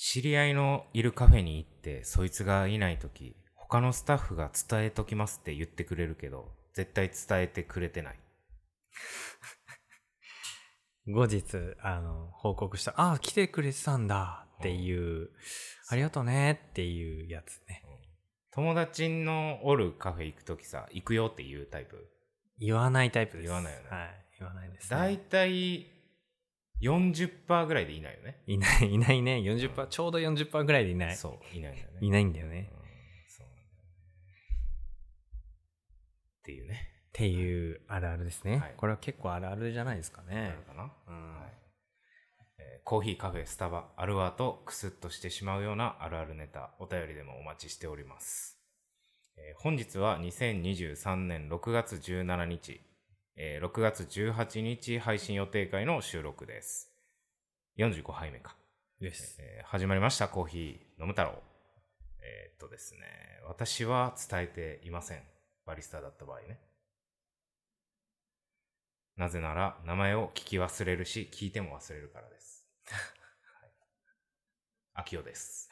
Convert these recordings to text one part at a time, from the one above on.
知り合いのいるカフェに行ってそいつがいないとき、他のスタッフが伝えときますって言ってくれるけど絶対伝えてくれてない。後日報告した、ああ来てくれてたんだっていう、うん、ありがとうねっていうやつね、うん、友達のおるカフェ行くときさ、行くよって言うタイプ？言わないタイプです。言わないよね。はい、言わないですね。だいたい 40% ぐらいでいないよね。いないね。40%、うん、ちょうど 40% ぐらいでいない。そう、いないんだよね。いないんだよね。うん、そうなんだよね。っていうね。っていうあるあるですね、はい。これは結構あるあるじゃないですかね。あるかな。うん、はい、コーヒー、カフェ、スタバ、あるわとクスッとしてしまうようなあるあるネタ、お便りでもお待ちしております。本日は2023年6月17日、6月18日配信予定回の収録です。45杯目か。です。始まりました、コーヒー飲む太郎。ですね、私は伝えていません。バリスタだった場合ね。なぜなら名前を聞き忘れるし、聞いても忘れるからです。あきおです。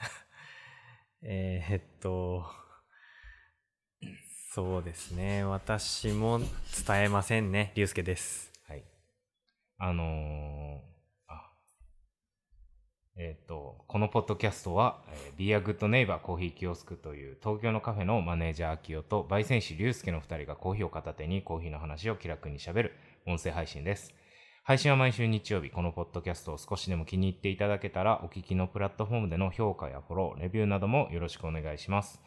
そうですね。私も伝えませんね。りゅうすけです。はい。このポッドキャストは、Be A Good Neighbor Coffee キオスクという東京のカフェのマネージャーあきおと焙煎師りゅうすけの2人がコーヒーを片手にコーヒーの話を気楽にしゃべる音声配信です。配信は毎週日曜日。このポッドキャストを少しでも気に入っていただけたら、お聞きのプラットフォームでの評価やフォロー、レビューなどもよろしくお願いします。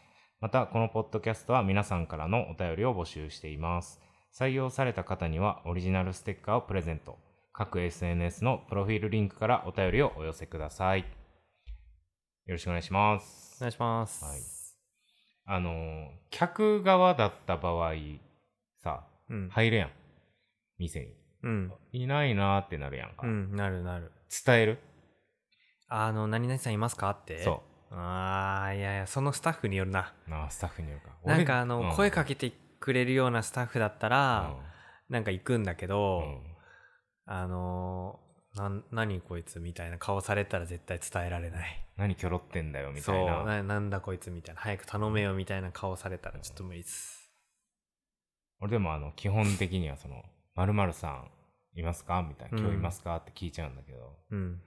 また、このポッドキャストは皆さんからのお便りを募集しています。採用された方にはオリジナルステッカーをプレゼント。各 SNS のプロフィールリンクからお便りをお寄せください。よろしくお願いします。お願いします。はい。客側だった場合、さ、うん、入るやん。店に、うん、いないなーってなるやんか、うん、なるなる。伝える？何々さんいますかって。そう、いやいや、そのスタッフによるな。スタッフによるか。なんかうん、声かけてくれるようなスタッフだったら、うん、なんか行くんだけど、うん、何こいつみたいな顔されたら絶対伝えられない。何キョロってんだよみたいな。そう、なんだこいつみたいな、早く頼めよみたいな顔されたらちょっと無理です。うん、俺でも基本的にはその〇〇さんいますかみたいな、今日いますかって聞いちゃうんだけど、うん、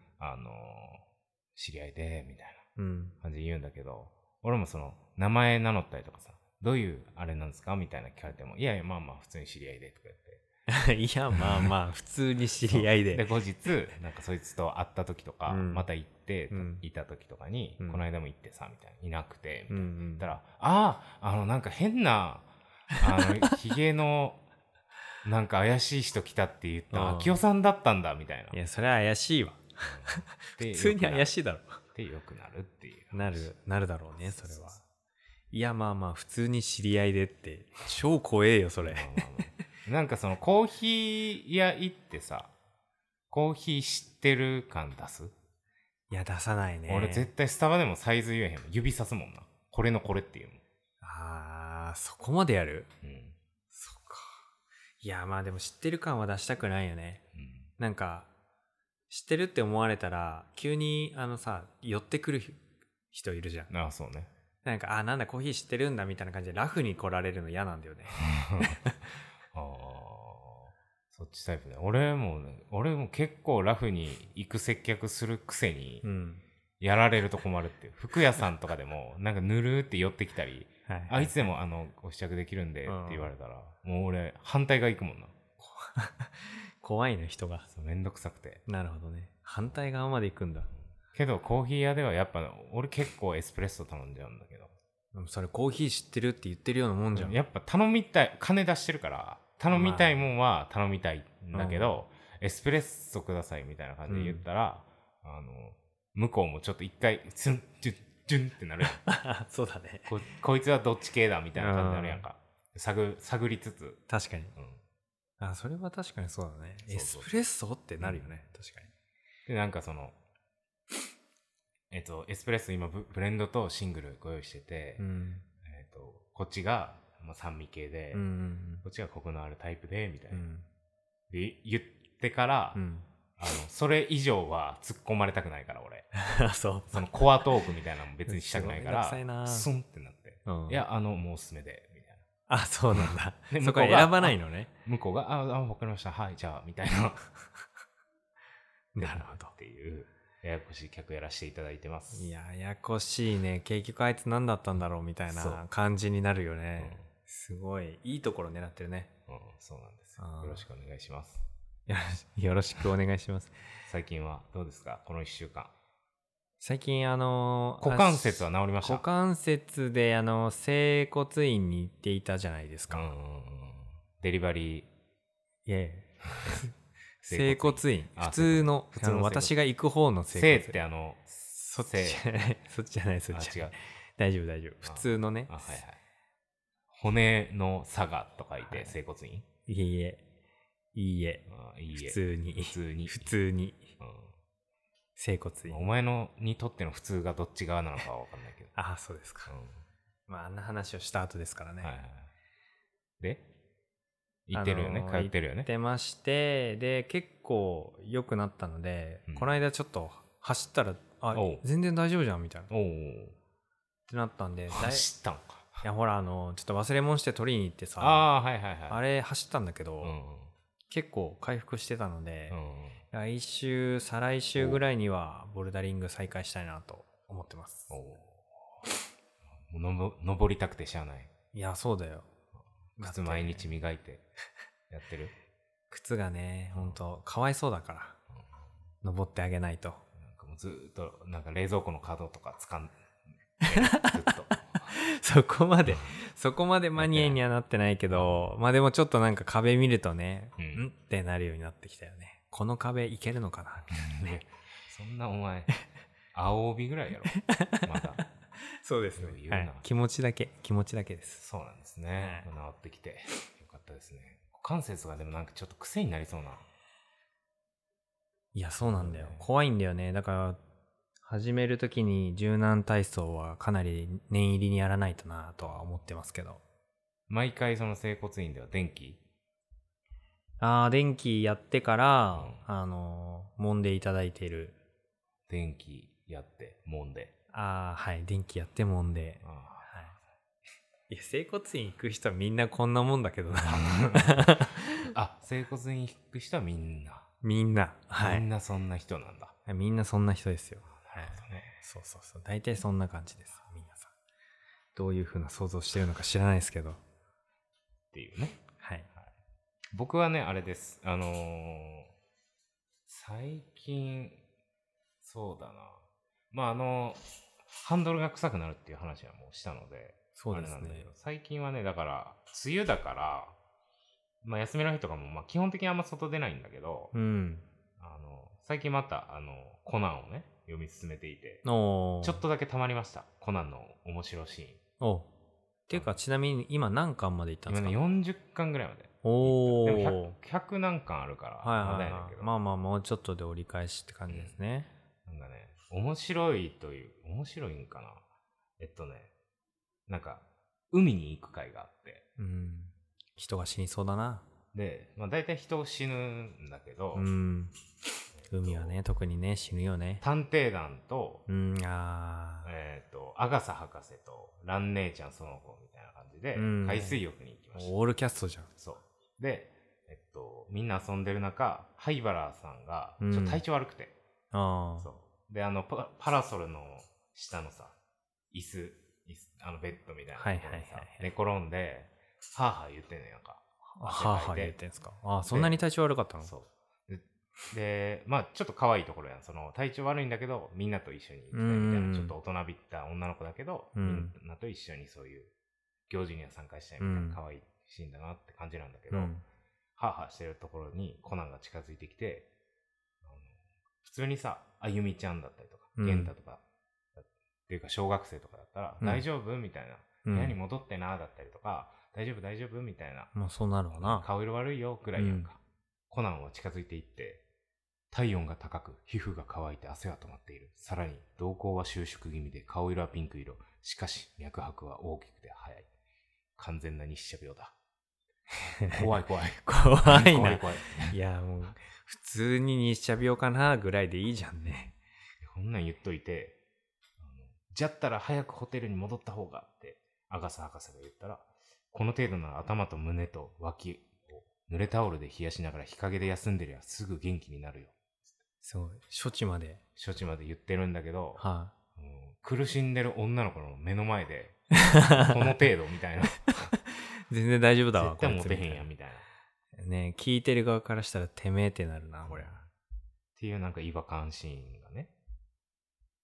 知り合いでみたいな感じで言うんだけど、うん、俺もその名前名乗ったりとかさ、どういうあれなんですかみたいな聞かれても、いやいやまあまあ普通に知り合いでとか言っていやまあまあ普通に知り合いでで後日なんかそいつと会った時とか、うん、また行って、うん、いた時とかに、うん、この間も行ってさみたいな、いなくてみたいな、うん、言ったら、なんか変なひげのなんか怪しい人来たって言ったあきおさんだったんだみたいな。いやそれは怪しいわ、うん、普通に怪しいだろってよくなるっていう、なるだろうね。それはそうそうそう。いやまあまあ普通に知り合いでって超怖えよそれ。なんかそのコーヒー屋行ってさ、コーヒー知ってる感出す？いや出さないね。俺絶対スタバでもサイズ言えへん。指さすもんな、これのこれっていうもん。そこまでやる？うん、いやまあでも知ってる感は出したくないよね、うん、なんか知ってるって思われたら急に寄ってくる人いるじゃん。そうね。なんかなんだコーヒー知ってるんだみたいな感じでラフに来られるの嫌なんだよね。そっちタイプね。俺も結構ラフに行く接客するくせに、うん、やられると困るっていう。服屋さんとかでもなんかぬるーって寄ってきたりはいはい、いつでもご試着できるんでって言われたら、うん、もう俺反対側行くもんな。怖いの人が。そう、めんどくさくて。なるほどね。反対側まで行くんだ。けどコーヒー屋ではやっぱ俺結構エスプレッソ頼んじゃうんだけど。でもそれコーヒー知ってるって言ってるようなもんじゃん。やっぱ頼みたい、金出してるから頼みたいもんは頼みたいんだけど、エスプレッソくださいみたいな感じで言ったら、うん、向こうもちょっと一回ツンチュッジュンってなるやん。そうだね。こいつはどっち系だみたいな感じになるやんか。探りつつ。確かに、うん、それは確かにそうだね。そうそう、エスプレッソってなるよね、うん、確かに。でなんかエスプレッソ今ブレンドとシングルご用意してて、うん、こっちが酸味系で、うんうんうん、こっちがコクのあるタイプでみたいな、うん、で言ってから、うん、それ以上は突っ込まれたくないから俺そうそのコアトークみたいなのも別にしたくないからスンってなって、うん、いやもうおすすめでみたいな。あ、そうなんだそこは選ばないのね。向こうが分かりましたはいじゃあみたいななるほどっていうややこしい客やらせていただいてます。いややこしいね。結局あいつ何だったんだろうみたいな感じになるよね、うん、すごいいいところ狙ってるね、うん、そうなんですよ。よろしくお願いします。よろしくお願いします最近はどうですかこの1週間。最近股関節は治りました。股関節で整骨院に行っていたじゃないですか、うんうんうん、デリバリーイエー整骨院普通の私が行く方の整骨院ってそっちじゃないそっちじゃないそっちじゃない大丈夫大丈夫普通のね、はいはい、骨の差がとか言って、はい、整骨院いいえ普通に、うん、整骨院。お前のにとっての普通がどっち側なのかは分かんないけどああそうですか、うん、まああんな話をした後ですからね、はいはい、で行ってるよね、通ってるよね。行ってましてで結構良くなったので、うん、この間ちょっと走ったら全然大丈夫じゃんみたいなってなったんで走ったんか。いやほらちょっと忘れ物して取りに行ってさ はいはいはい、あれ走ったんだけど、うん、結構回復してたので、うん、来週再来週ぐらいにはボルダリング再開したいなと思ってます。登りたくてしゃあない。いやそうだよ。靴毎日磨いてやってる靴がねほんとかわいそうだから、うん、登ってあげないと。なんかもうずっとなんか冷蔵庫の角とか掴んでずっとそこまでマニアにはなってないけど、まあでもちょっとなんか壁見るとね、うん、んってなるようになってきたよね。この壁いけるのかなみたいなねそんなお前青帯ぐらいやろまだそうですね、はい、気持ちだけです。そうなんですね、はい、治ってきてよかったですね。股関節がでもなんかちょっと癖になりそうな。いやそうなんだよ、ね、怖いんだよね。だから始めるときに柔軟体操はかなり念入りにやらないとなとは思ってますけど。毎回その整骨院では電気やってから、うん、揉んでいただいている。電気やって揉んであはい電気やってもんで、はい、いや整骨院行く人はみんなこんなもんだけどなあ整骨院行く人はみんな、はい、みんなそんな人なんだ。みんなそんな人ですよ。なるほどね、そうそうそう大体そんな感じです。皆さんどういう風な想像してるのか知らないですけどっていうね、はい、はい、僕はねあれです最近そうだなまあハンドルが臭くなるっていう話はもうしたので、そうですね、あれなんだけど最近はねだから梅雨だから、まあ、休みの日とかもまあ基本的にあんま外出ないんだけど、うん、最近またコナンをね読み進めていてちょっとだけ溜まりました。コナンの面白シーンおっていうかちなみに今何巻までいったんですか。今ね40巻ぐらいまで。おでも 100何巻あるから、はいはいはい、まだやねんけどまあまあもうちょっとで折り返しって感じですね、うん、なんかね面白いんかななんか海に行く会があって、うん、人が死にそうだなで、まあ、大体人死ぬんだけど、うん海はね特にね死ぬよね。探偵団と、うん、アガサ博士とラン姉ちゃんその子みたいな感じで、うん、海水浴に行きました。オールキャストじゃん。そうで、みんな遊んでる中灰原さんがちょっと体調悪くて、うん、あそうでパラソルの下のさ椅子ベッドみたいなところにさ、はいはいはいはい、寝転んではぁはぁ言ってんねん。なんかはぁはぁ言ってんすか。あそんなに体調悪かったの。そうでまあちょっと可愛いところやん。その体調悪いんだけどみんなと一緒に行きたいみたいなちょっと大人びった女の子だけど、うん、みんなと一緒にそういう行事には参加したいみたいな可愛いシーンだなって感じなんだけど、うん、はぁはぁしてるところにコナンが近づいてきて普通にさあゆみちゃんだったりとか健太とか、うん、っていうか小学生とかだったら、うん、大丈夫みたいな部屋に戻ってなだったりとか、うん、大丈夫みたいなまあそうなるわな顔色悪いよくらいやんか、うん、コナンは近づいていって体温が高く皮膚が乾いて汗は止まっている。さらに瞳孔は収縮気味で顔色はピンク色しかし脈拍は大きくて速い完全な日射病だ怖い怖い怖いな怖い怖い。いやもう普通に日射病かなぐらいでいいじゃんね。こんなん言っといて、じゃったら早くホテルに戻った方がってアガサ博士が言ったら、この程度なら頭と胸と脇を濡れタオルで冷やしながら日陰で休んでりゃすぐ元気になるよ。そう、処置まで言ってるんだけど、はあ、苦しんでる女の子の目の前でこの程度みたいな全然大丈夫だわ絶対モテへんやみたいなね。聞いてる側からしたらてめえってなるなこれっていうなんか違和感シーンがね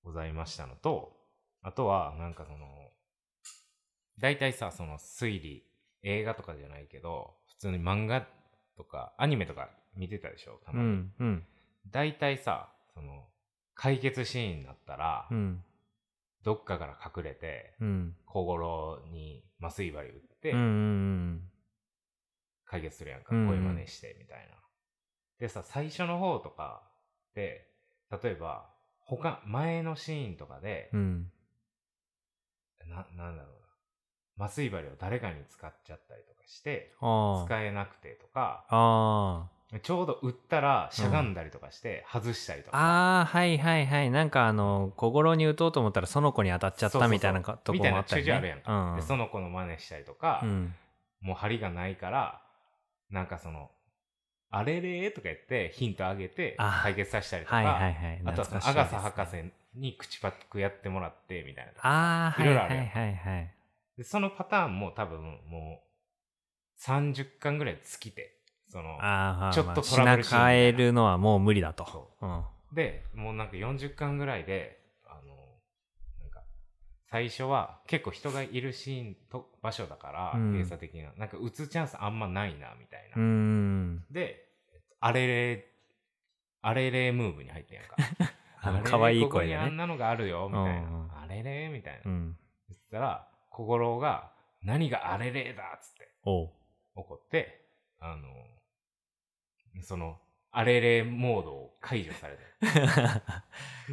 ございましたのと、あとはなんかその大体さその推理映画とかじゃないけど普通に漫画とかアニメとか見てたでしょたまに、うんうん、大体さその解決シーンになったら、うん、どっかから隠れて、うん、小頃に麻酔針打って、うんうんうん、解決するやんか、声真似してみたいな、うんうん、でさ最初の方とかで例えば他前のシーンとかで、うん、なんだろうな麻酔針を誰かに使っちゃったりとかして使えなくてとか、あちょうど打ったらしゃがんだりとかして外したりとか、うん、ああはいはいはい、なんか小頃に打とうと思ったらその子に当たっちゃったみたいなとこもあったりね、みたいな主張あるやんか、うん、でその子の真似したりとか、うん、もう針がないからなんかそのあれれーとか言ってヒントあげて解決させたりとか、はいはいはい、あとはそのアガサ博士に口パックやってもらってみたいなとかいろいろあるやん、はいはいはい、でそのパターンも多分もう30巻ぐらい尽きてそのちょっとトラブルシーン、まあ、品変えるのはもう無理だと、うん、でもうなんか40巻ぐらいでなんか最初は結構人がいるシーンと場所だから、うん、閉鎖的ななんか打つチャンスあんまないなみたいな、うん、であれれムーブに入ってやんか可愛い声でね、ここにあんなのがあるよみたいな、うん、あれれみたいな、うん、言ったら小五郎が何があれれだっつって怒ってそのあれれモードを解除されて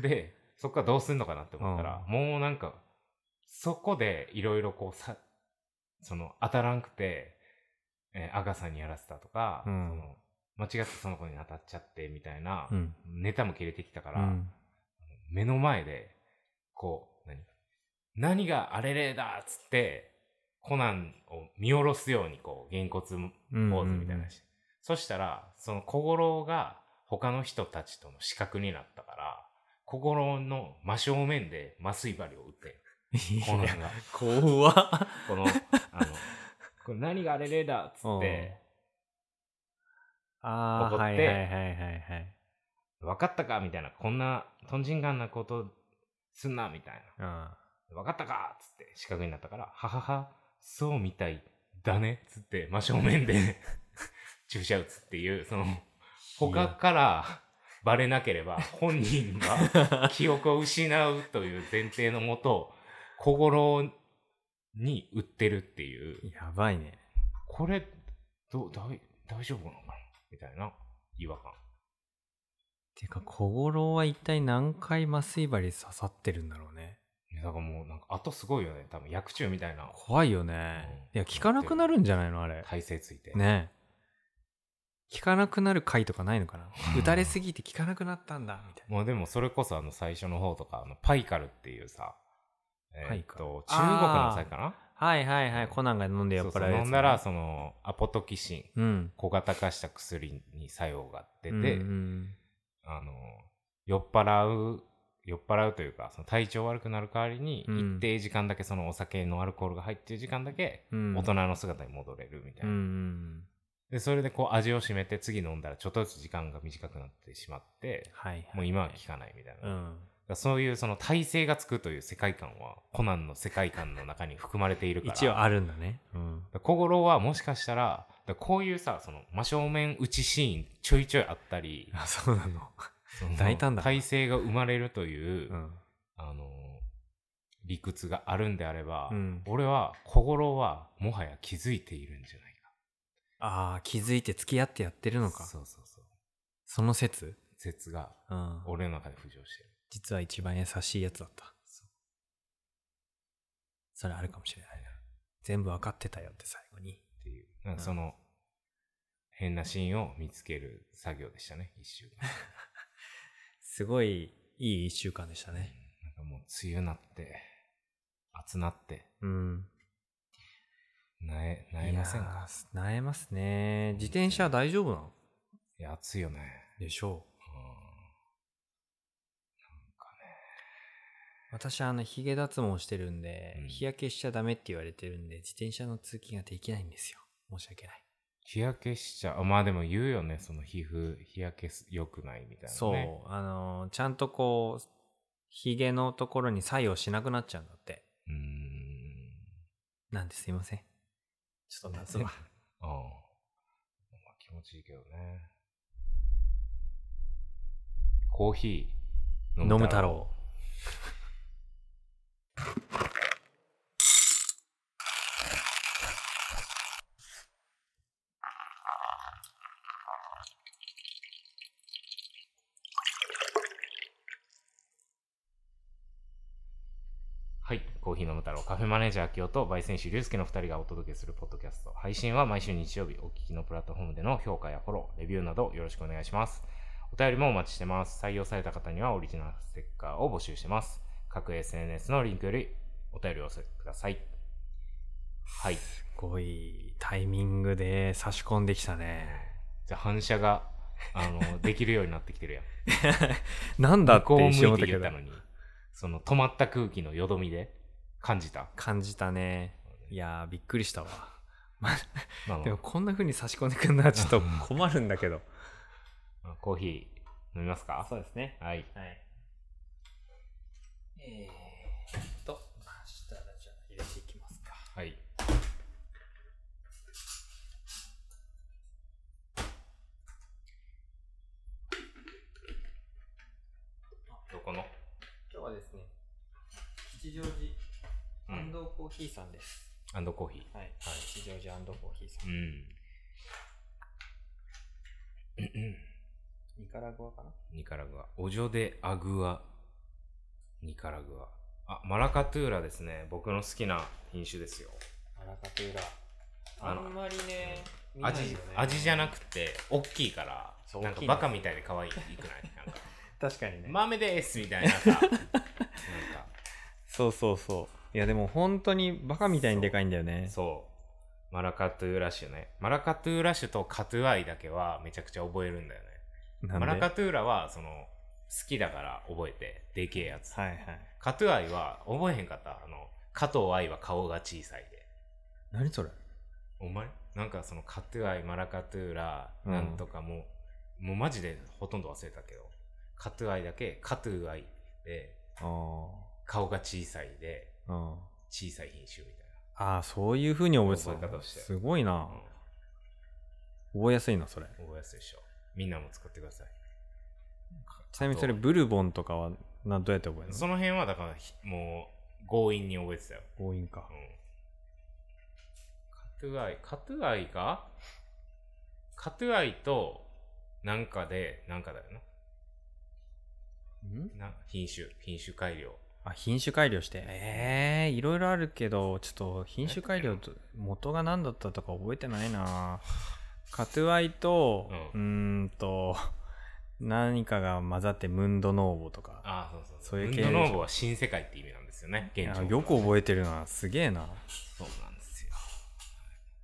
でそこからどうすんのかなって思ったら、うん、もうなんかそこでいろいろこうさその当たらんくて、アガサにやらせたとか、うん、その間違ってその子に当たっちゃってみたいな、うん、ネタも切れてきたから、うん、目の前でこう何があれれだっつってコナンを見下ろすようにこうげんこつポーズみたいな、うんうんうん、そしたらその小五郎が他の人たちとの死角になったから小五郎の真正面で麻酔針を打ってコナンが怖っこのこれ何があれれだっつって怒って、はいはいはいはい、分かったかみたいな、こんなとんちんかんなことすんなみたいな、うん、分かったかっつって死角になったからはははそうみたいだねっつって真正面で注射打つっていう、その他からバレなければ本人が記憶を失うという前提のもと小五郎に打ってるっていう、やばいねこれ大丈夫なのかなみたいな違和感てか小五郎は一体何回麻酔針刺さってるんだろうね。だからもうなんかあとすごいよね、多分薬中みたいな、怖いよね、うん、いや効かなくなるんじゃないのあれ体勢ついてね、効かなくなる回とかないのかな打たれすぎて効かなくなったんだみたいな。もうでもそれこそ最初の方とかパイカルっていうさ、中国の際かな、はいはいはい、コナンが飲んでやっぱり、ね、飲んだらそのアポトキシン、うん、小型化した薬に作用が出て、うんうん、酔っ払うというかその体調悪くなる代わりに一定時間だけそのお酒のアルコールが入っている時間だけ大人の姿に戻れるみたいな、うんうん、でそれでこう味を占めて次飲んだらちょっとずつ時間が短くなってしまって、はいはいはい、もう今は効かないみたいな、うん、だからそういうその耐性がつくという世界観はコナンの世界観の中に含まれているから一応あるんだね、うん、だ小五郎はもしかしたら、だこういうさその真正面打ちシーンちょいちょいあったり、あそうなの大胆だ体制が生まれるという、うん、理屈があるんであれば、うん、俺は小五郎はもはや気づいているんじゃないか。ああ気づいて付き合ってやってるのか。そうそうそう、その説が俺の中で浮上してる、うん、実は一番優しいやつだった。 それあるかもしれないな、全部分かってたよって最後にっていう、うん、その変なシーンを見つける作業でしたね、1週間。すごいいい1週間でしたね。なんかもう梅雨になって、暑なって。うん。なえませんか？なえますね。自転車大丈夫なの？いや、暑いよね。でしょう。うん。なんかね。私、ヒゲ脱毛してるんで、うん、日焼けしちゃダメって言われてるんで、自転車の通勤ができないんですよ。申し訳ない。日焼けしちゃう。まあでも言うよね、その日焼け良くないみたいなね。そう。ちゃんとこう、ヒゲのところに作用しなくなっちゃうんだって。なんですいません。ちょっと夏は。うん。まあ気持ちいいけどね。コーヒー飲む太郎。コーヒー飲む太郎、カフェマネージャー秋夫と焙煎師龍介の2人がお届けするポッドキャスト。配信は毎週日曜日、お聞きのプラットフォームでの評価やフォロー、レビューなどよろしくお願いします。お便りもお待ちしてます。採用された方にはオリジナルステッカーを募集してます。各 SNS のリンクよりお便りをお寄せください。はい。すごいタイミングで差し込んできたね。じゃあ反射ができるようになってきてるやん。なんだって一瞬言ったのに、その止まった空気のよどみで。感じたね。いやーびっくりしたわ。でもこんな風に差し込んでくるのはちょっと困るんだけど。コーヒー飲みますか？そうですね。はい。はい、したらじゃあ入れていきますか。はい。どこの？今日はですね、吉祥寺。アンドコーヒーさんです。アンドコーヒー。はい。吉祥寺アンドコーヒーさん。ニカラグアかな？ニカラグア。オジョデアグア。ニカラグア。あ、マラカトゥーラですね。僕の好きな品種ですよ。マラカトゥーラ。あんまりね、見ないよね。味じゃなくて、大きいから、なんかバカみたいで可愛いくない？なんか確かにね。豆ですみたいなさ。なんか。そうそうそう。いやでも本当にバカみたいにでかいんだよね。そう。マラカトゥーラ種ね。マラカトゥーラ種とカトゥアイだけはめちゃくちゃ覚えるんだよね。マラカトゥーラはその好きだから覚えてでけえやつ。はいはい。カトゥアイは覚えへんかった。カトアイは顔が小さいで。何それ？お前なんかそのカトゥアイマラカトゥーラなんとかもうマジでほとんど忘れたけど、カトゥアイだけカトゥアイで顔が小さいで。うん、小さい品種みたいな。ああ、そういう風に覚えてた。覚え方をして。すごいな、うん。覚えやすいな、それ。覚えやすいでしょ。みんなも使ってください。ちなみにそれブルボンとかはどうやって覚えるの？その辺はだからもう強引に覚えてたよ。強引か。うん、カトゥアイか？カトゥアイとなんかでなんかだよな。ん？品種改良。あ、品種改良して。いろいろあるけど、ちょっと品種改良と元が何だったとか覚えてないな。カトゥアイと、何かが混ざってムンドノーボとか。あ、そういう系。ムンドノーボは新世界って意味なんですよね。現状よく覚えてるな。すげえな。そうなんですよ。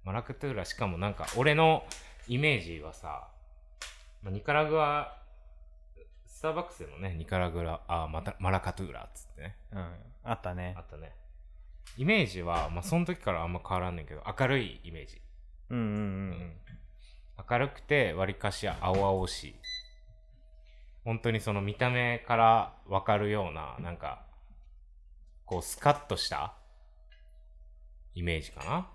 マラカトゥーラ、しかもなんか俺のイメージはさ、ニカラグア、スターバックスでもね、ニカラグア、またマラカトゥーラっつってね、うん、あったね。イメージはまあその時からあんま変わらんねんけど、明るいイメージ。明るくてわりかし青々しい。本当にその見た目からわかるような、なんかこうスカッとしたイメージかな。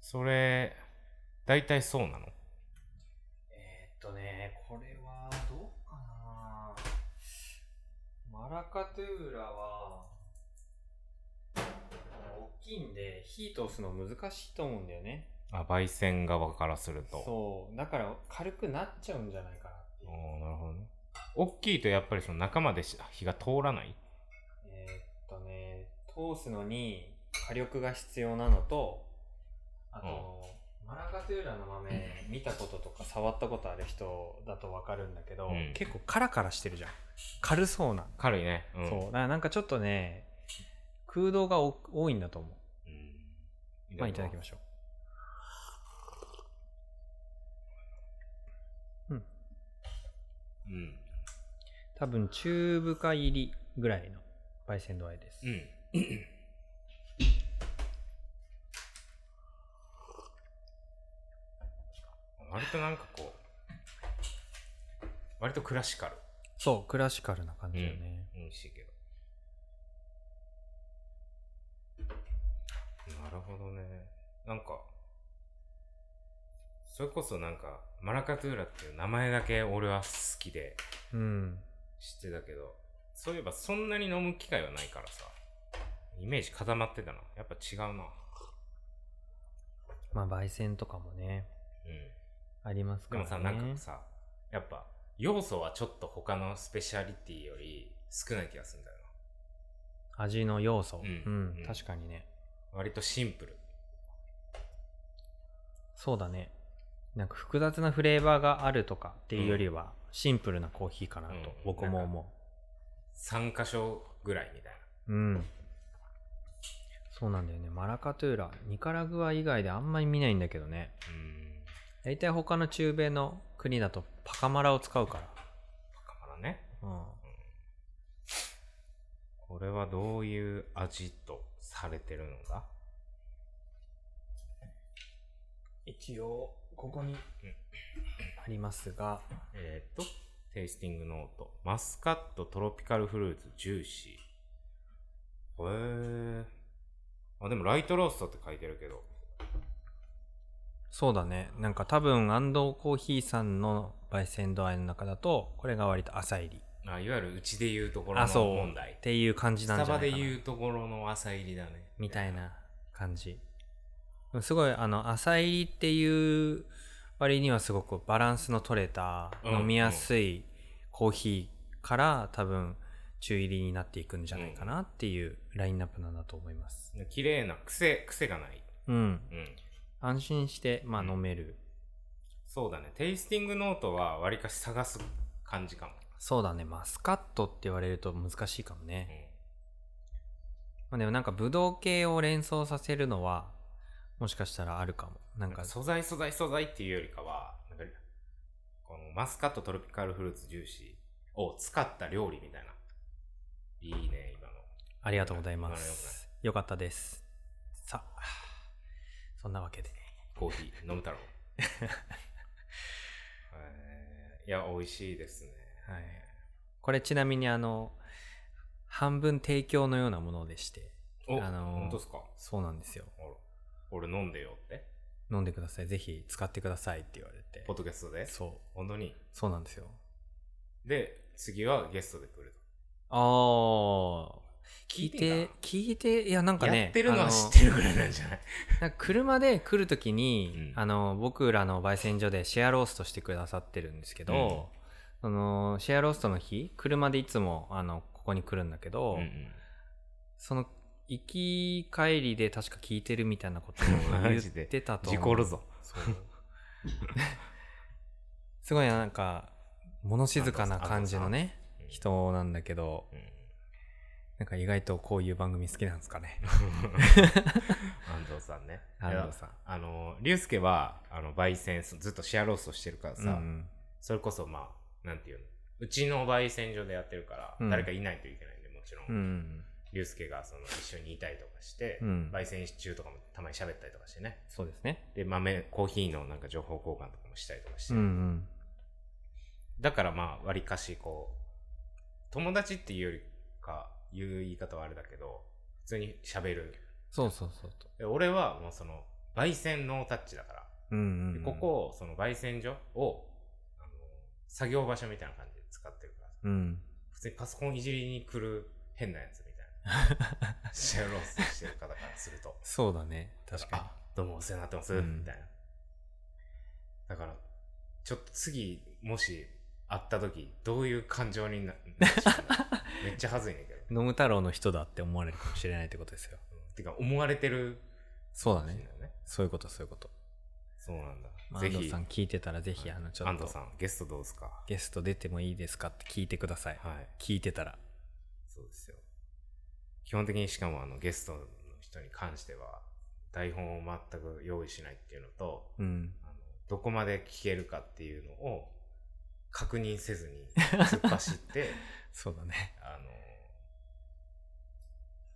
それ大体そうなの？これはどうかな。マラカトゥーラは大きいんで火通すの難しいと思うんだよね。あ、焙煎側からすると。そうだから軽くなっちゃうんじゃないかなっていう。なるほどね。大きいとやっぱりその中まで火が通らない。通すのに火力が必要なのと、マラカトゥーラの豆見たこととか触ったことある人だと分かるんだけど、うん、結構カラカラしてるじゃん。軽そうな。軽いね、うん、そうだからなんかちょっとね空洞が多いんだと思う、うん、まあいただきましょう。うん、うん、多分中深入りぐらいの焙煎度合いです、うん割となんかこう割とクラシカル、そうクラシカルな感じだよね、うん、美味しいけど。なるほどね。なんかそれこそなんかマラカトゥーラっていう名前だけ俺は好きで、うん、知ってたけどそういえばそんなに飲む機会はないからさイメージ固まってたな。やっぱ違うな。まあ焙煎とかもね、うんありますからね。でもさなんかさやっぱ要素はちょっと他のスペシャリティより少ない気がするんだよな。味の要素、うん、うん、確かにね。割とシンプル。そうだね。なんか複雑なフレーバーがあるとかっていうよりは、うん、シンプルなコーヒーかなと、うん、僕も思う。3カ所ぐらいみたいな。うん。そうなんだよね。マラカトゥーラニカラグア以外であんまり見ないんだけどね。うん。大体他の中米の国だとパカマラを使うから。パカマラね、うんうん、これはどういう味とされてるのだ。一応ここにありますが、テイスティングノートマスカットトロピカルフルーツジューシー。へえ。あでもライトローストって書いてるけどそうだね。なんか多分安藤コーヒーさんの焙煎度合いの中だとこれが割と浅入り。あいわゆるうちで言うところの問題っていう感じなんじゃないかな。スタバで言うところの浅入りだねみたいな感じ。すごい浅入りっていう割にはすごくバランスの取れた、うん、飲みやすいコーヒーから多分中入りになっていくんじゃないかなっていうラインナップなんだと思います。綺麗な癖がない、うん、うん安心して、まあ、飲める、うん、そうだね。テイスティングノートはわりかし探す感じかも。そうだね。マスカットって言われると難しいかもね、うんまあ、でもなんかブドウ系を連想させるのはもしかしたらあるかも。なんか素材っていうよりかはなんかこのマスカットトロピカルフルーツジューシーを使った料理みたいな。いいね今の。ありがとうございます。よかったです。さあそんなわけでコーヒー飲む太郎いや美味しいですね、はい、これちなみに半分提供のようなものでして。お、本当ですか。そうなんですよ。俺飲んでよって飲んでくださいぜひ使ってくださいって言われてポッドキャストで。そう本当にそうなんですよ。で次はゲストで来ると。ああ聞いていやなんかねやってるのは知ってるぐらいなんじゃないなんか車で来るときに、うん、僕らの焙煎所でシェアローストしてくださってるんですけど、うん、シェアローストの日車でいつもここに来るんだけど、うんうん、その行き帰りで確か聞いてるみたいなことを言ってたと思う事故るぞそうすごいなんか物静かな感じのね人なんだけど、うんなんか意外とこういう番組好きなんですかね安藤さんね。安藤さん龍介は焙煎ずっとシェアローストしてるからさ、うんうん、それこそまあなんていうのうちの焙煎所でやってるから、うん、誰かいないといけないんでもちろん龍介、うんうん、がその一緒にいたりとかして、うん、焙煎中とかもたまに喋ったりとかしてね。そうですね。で豆コーヒーのなんか情報交換とかもしたりとかして、うんうん、だからまあわりかしこう友達っていうよりかいう言い方はあれだけど普通に喋る。そうそうそうで俺はもうその焙煎ノータッチだから、うんうんうん、ここをその焙煎所を作業場所みたいな感じで使ってるから、うん、普通にパソコンいじりに来る変なやつみたいなシェアロースしてる方からするとそうだね確かに。あどうもお世話になってます、うん、みたいな。だからちょっと次もし会った時どういう感情になるめっちゃ恥ずいねんけど。飲む太郎の人だって思われるかもしれないってことですよ、うん、てか思われてるそうだね。そういうこと、そういうこと。そうなんだ。まあ、安藤さん聞いてたらぜひ、はい、ちょっと安藤さんゲストどうですか？ゲスト出てもいいですかって聞いてください。はい、聞いてたら。そうですよ。基本的にしかもゲストの人に関しては台本を全く用意しないっていうのと、うん、どこまで聞けるかっていうのを確認せずに突っ走ってそうだね、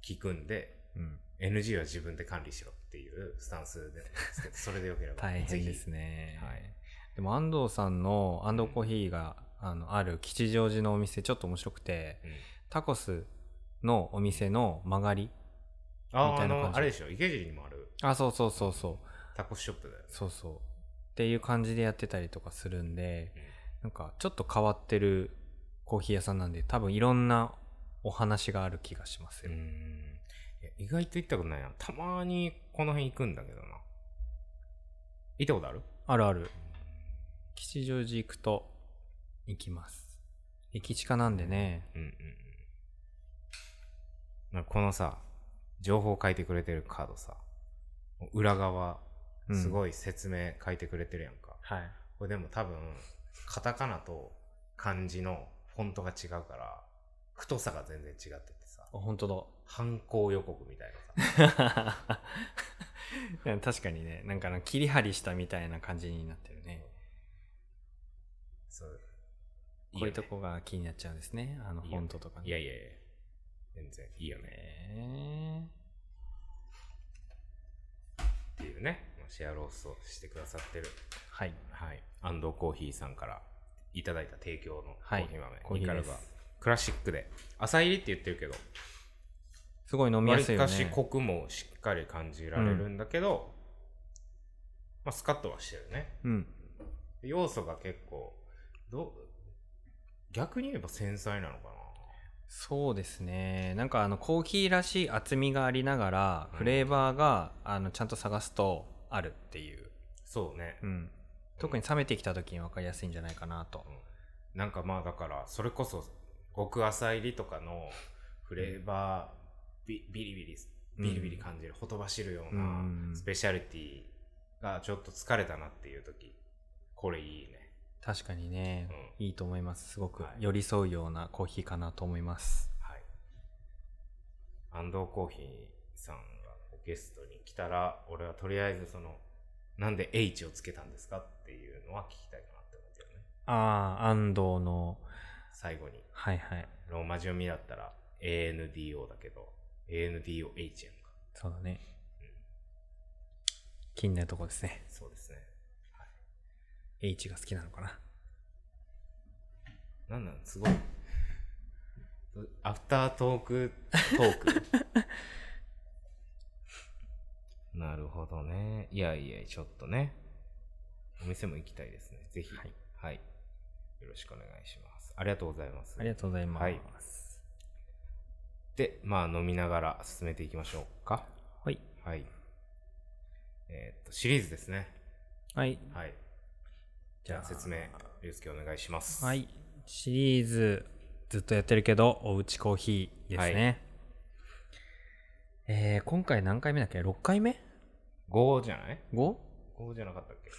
聞くんで、うん、NG は自分で管理しろっていうスタンスでですけど、それでよければ大変ですね、はい、でも安藤さんの安藤コーヒーが、うん、ある吉祥寺のお店ちょっと面白くて、うん、タコスのお店の曲がりみたいな感じ。あれでしょ、池尻にもある。あ、そうそうそうそう、タコスショップだよね。そうそうっていう感じでやってたりとかするんで、うん、なんかちょっと変わってるコーヒー屋さんなんで、多分いろんなお話がある気がしますよ。うん、いや意外と行ったことないな。たまにこの辺行くんだけどな。行ったことある？あるある。吉祥寺行くと行きます。駅近なんでね。うんうんうん。このさ、情報書いてくれてるカードさ、裏側すごい説明書いてくれてるやんか、うん、はい、これでも多分カタカナと漢字のフォントが違うから太さが全然違っててさ。あ、本当だ。犯行予告みたいなさ確かにね、なんか切り張りしたみたいな感じになってるね。そう、こういうとこが気になっちゃうんですね、フォントとかね。いやいやいや、全然いいよねっていうね、シェアロースをしてくださってる、はいはい、アンドコーヒーさんからいただいた提供のコーヒー豆、はい、ニカラがクラシックで朝入りって言ってるけどすごい飲みやすいよね。わりかしコクもしっかり感じられるんだけど、うん、まあ、スカッとはしてるね、うん、要素が結構逆に言えば繊細なのかな。そうですね、なんかコーヒーらしい厚みがありながら、うん、フレーバーがちゃんと探すとあるっていう。そうね、うん、特に冷めてきた時に分かりやすいんじゃないかなと、うん、なんかまあだからそれこそ極浅入りとかのフレーバー、うん、ビリビリ感じる、ほとばしるようなスペシャリティがちょっと疲れたなっていう時、これいいね。確かにね、うん、いいと思います。すごく寄り添うようなコーヒーかなと思います。はい。安藤コーヒーさんがゲストに来たら、俺はとりあえずなんで H をつけたんですかっていうのは聞きたいかなって思ってるね。ああ、安藤の最後に。はいはい。ローマ字読みだったら ANDO だけど、ANDOH やんか。そうだね。うん。気になるとこですね。そうですね。H が好きなのかな。なんなんすごいアフタートークなるほどね。いやいや、ちょっとねお店も行きたいですね、ぜひ、はい、はい、よろしくお願いします。ありがとうございます。ありがとうございます、はい、で、まあ飲みながら進めていきましょうか。はいはい、シリーズですね。はいはい、じゃあ説明、ゆうすけお願いします。はい、シリーズずっとやってるけどおうちコーヒーですね、はい。今回何回目だっけ？ 6 回目 ?5 じゃない？ 5 じゃなかったっけ？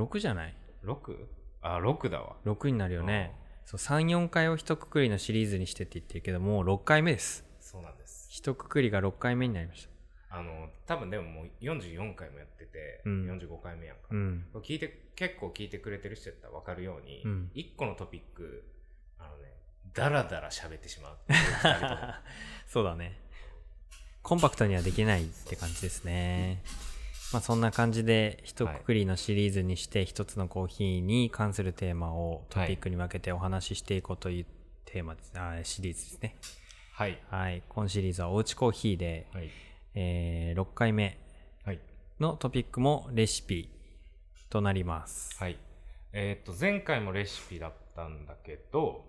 6 じゃない？ 6？ あ、6だわ。6になるよね。そう、3、4回を一括りのシリーズにしてって言ってるけど、もう6回目です。そうなんです、一括りが6回目になりました。多分でももう44回もやってて、うん、45回目やんか、うん、これ結構聞いてくれてる人だったら分かるように、うん、1個のトピックダラダラ喋ってしまうってそうだね、コンパクトにはできないって感じですね。まあ、そんな感じで一括りのシリーズにして一つのコーヒーに関するテーマをトピックに分けてお話ししていこうというテーマです、はい、シリーズですね。はい、はい、今シリーズはおうちコーヒーで、はい、6回目のトピックもレシピとなります。はい。前回もレシピだったんだけど、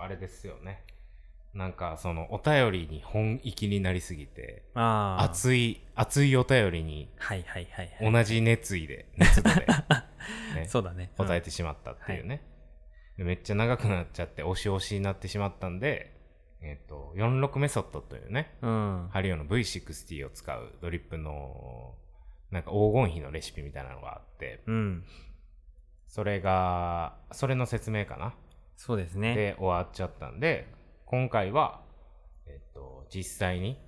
あれですよね。なんかお便りに本気になりすぎて、熱いお便りに、はいはいはいはい、同じ熱度で、ね、そうだね、答えてしまったっていうね、はい。めっちゃ長くなっちゃって押しになってしまったんで、46メソッドというね、ハリオの V60 を使うドリップのなんか黄金比のレシピみたいなのがあって、うん、それの説明かな。そうですね。で終わっちゃったんで、今回は、実際に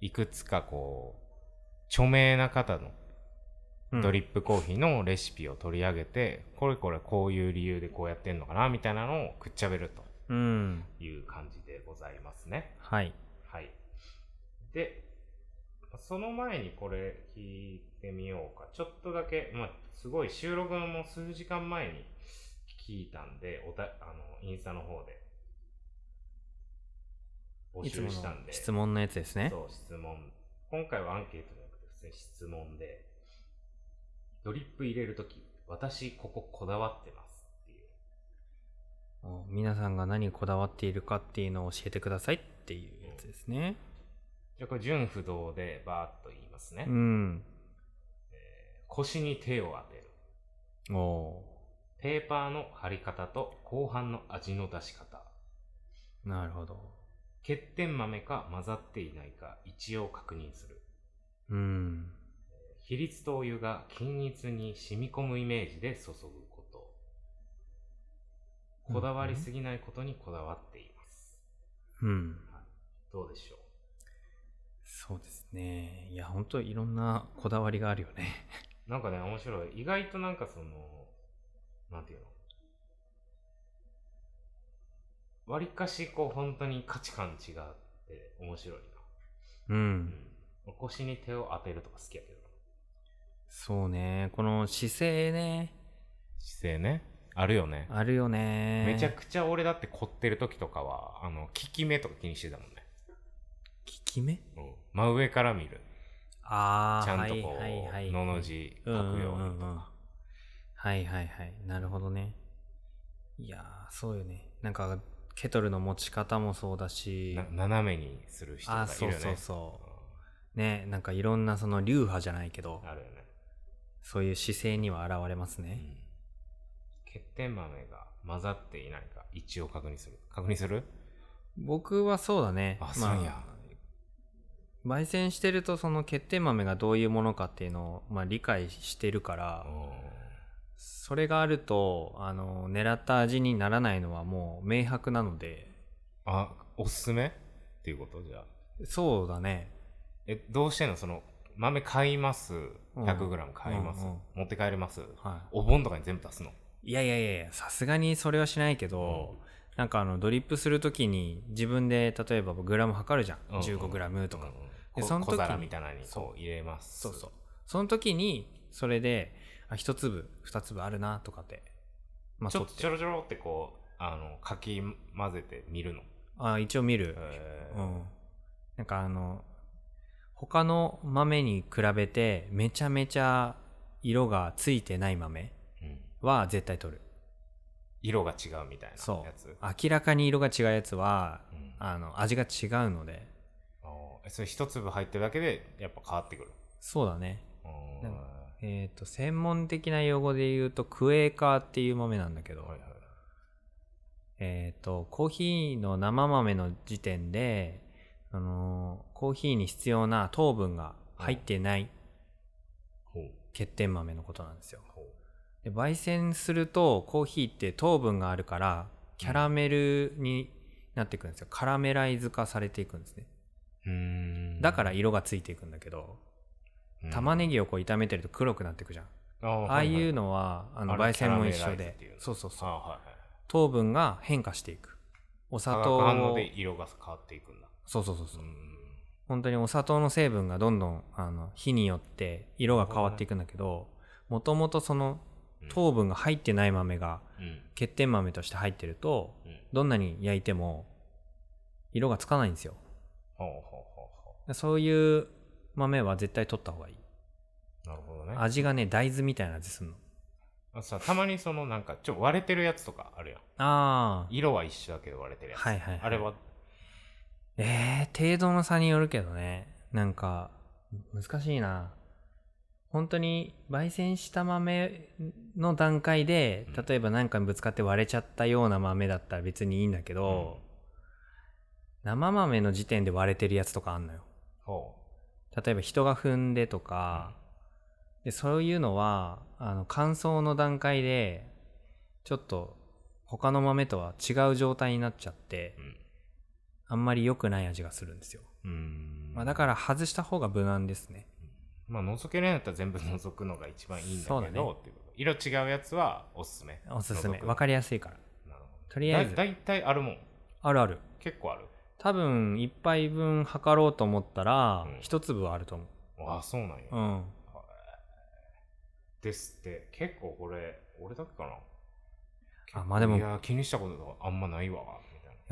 いくつかこう著名な方のドリップコーヒーのレシピを取り上げて、うん、これこういう理由でこうやってんのかなみたいなのをくっちゃべるという感じでございますね。うん、はい、はい、でその前にこれ聞いてみようか。ちょっとだけ、すごい収録も数時間前に聞いたんで、インスタの方で募集したんで、質問のやつですね。そう、質問。今回はアンケートじゃなくて普通に質問で、ドリップ入れるとき私こだわってますっていう、皆さんが何こだわっているかっていうのを教えてくださいっていうやつですね。じゃあこれ順不動でバーッと言いますね。うん、腰に手を当てる。ペーパーの貼り方と後半の味の出し方。なるほど。欠点豆か混ざっていないか一応確認する。うん。比率とお湯が均一に染み込むイメージで注ぐこと。こだわりすぎないことにこだわっています。うん。はい、どうでしょう。そうですね。いや、ほんといろんなこだわりがあるよね。なんかね、面白い。意外となんかその、なんていうの、わりかしこう本当に価値観違って面白いな。うん。うん、腰に手を当てるとか好きやけど。そうね。この姿勢ね。姿勢ね。あるよね。あるよね。めちゃくちゃ俺だって凝ってる時とかは、効き目とか気にしてたもんね。効き目？うん。真上から見る。ちゃんとこう、はいはいはい、のの字書くようにとか。うんうんうん、はいはいはい。なるほどね。いやそうよね。なんかケトルの持ち方もそうだし、斜めにする人がいるよね。そうそうそう。うん、ね、なんかいろんなその流派じゃないけど、あるよね。そういう姿勢には現れますね。うん、欠点豆が混ざっていないか一応確認する。確認する？僕はそうだね。あ、そうや。焙煎してるとその欠点豆がどういうものかっていうのを、理解してるから。それがあると狙った味にならないのはもう明白なので。あ、おすすめっていうこと？じゃあそうだね。どうしてんの？その豆買います、 100g 買います、うんうんうん、持って帰ります、はい、お盆とかに全部足すの？いやいやいや、さすがにそれはしないけど、うん、なんかドリップするときに自分で例えばグラム測るじゃん、うんうん、15g とか、うんうん、でその時に小皿みたいなのにそう入れます。そうそう、その時にそれで一粒二粒あるなとかって、ちょっとちょろちょろってこうかき混ぜて見るの？一応見る、うん、なんか他の豆に比べてめちゃめちゃ色がついてない豆は絶対取る、うん、色が違うみたいなやつ。そう、明らかに色が違うやつは、うん、味が違うので。それ一粒入ってるだけでやっぱ変わってくる？そうだね。専門的な用語で言うとクエーカーっていう豆なんだけど、はいはい、コーヒーの生豆の時点で、コーヒーに必要な糖分が入ってない欠点豆のことなんですよ。で焙煎するとコーヒーって糖分があるからキャラメルになっていくんですよ。カラメライズ化されていくんですね。だから色がついていくんだけど、玉ねぎをこう炒めてると黒くなっていくじゃん。ああいうのは焙煎も一緒で、そうそうそう、はいはい、糖分が変化していく。お砂糖を化学反応で色が変わっていくんだ。そうそうそうそう。本当にお砂糖の成分がどんどん火によって色が変わっていくんだけど、もともとその糖分が入ってない豆が欠点豆として入ってると、どんなに焼いても色がつかないんですよ。そういう豆は絶対取った方がいい。なるほどね。味がね、大豆みたいな味すんの。さ、たまにそのなんかちょっと割れてるやつとかあるやん。色は一緒だけど割れてるやつ。はいはいはい。あれは程度の差によるけどね。なんか難しいな。本当に焙煎した豆の段階で、例えば何かにぶつかって割れちゃったような豆だったら別にいいんだけど、生豆の時点で割れてるやつとかあんのよ。ほう。例えば人が踏んでとか、うん、でそういうのは乾燥の段階でちょっと他の豆とは違う状態になっちゃって、うん、あんまり良くない味がするんですよ。まあ、だから外した方が無難ですね。まあ、覗けるんだったら全部覗くのが一番いいんだけど、そうだね、っていうこと。色違うやつはおすすめ。おすすめ。分かりやすいから。なるほど。とりあえず。だいたいあるもん。あるある。結構ある。多分1杯分測ろうと思ったら、うん、1粒はあると思う。ああ、そうなんや。うん。ですって、結構これ、俺だけかな。あ、まあでも。いや、気にしたことあんまないわ。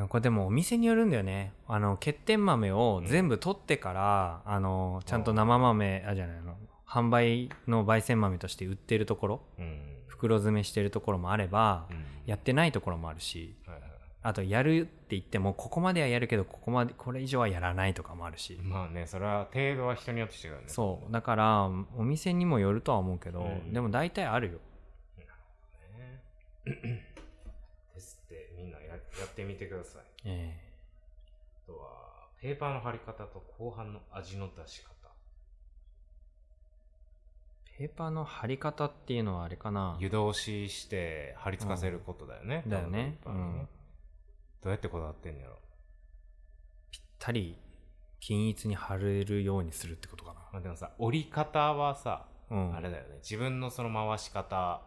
これでもお店によるんだよね。欠点豆を全部取ってから、うん、ちゃんと生豆、あ、じゃないの、販売の焙煎豆として売ってるところ、うん、袋詰めしてるところもあれば、うん、やってないところもあるし、はいはい、あとやるって言ってもここまではやるけどこれ以上はやらないとかもあるし。まあね、それは程度は人によって違うよね。そうだからお店にもよるとは思うけど、うん、でも大体あるよ。なるほどね。やってみてください。あとはペーパーの貼り方と後半の味の出し方。ペーパーの貼り方っていうのはあれかな、湯通しして貼り付かせることだよね、うん、だよね、うん、どうやってこだわってんのやろ。ぴったり均一に貼れるようにするってことかな。まあ、でもさ、折り方はさ、うん、あれだよね、自分のその回し方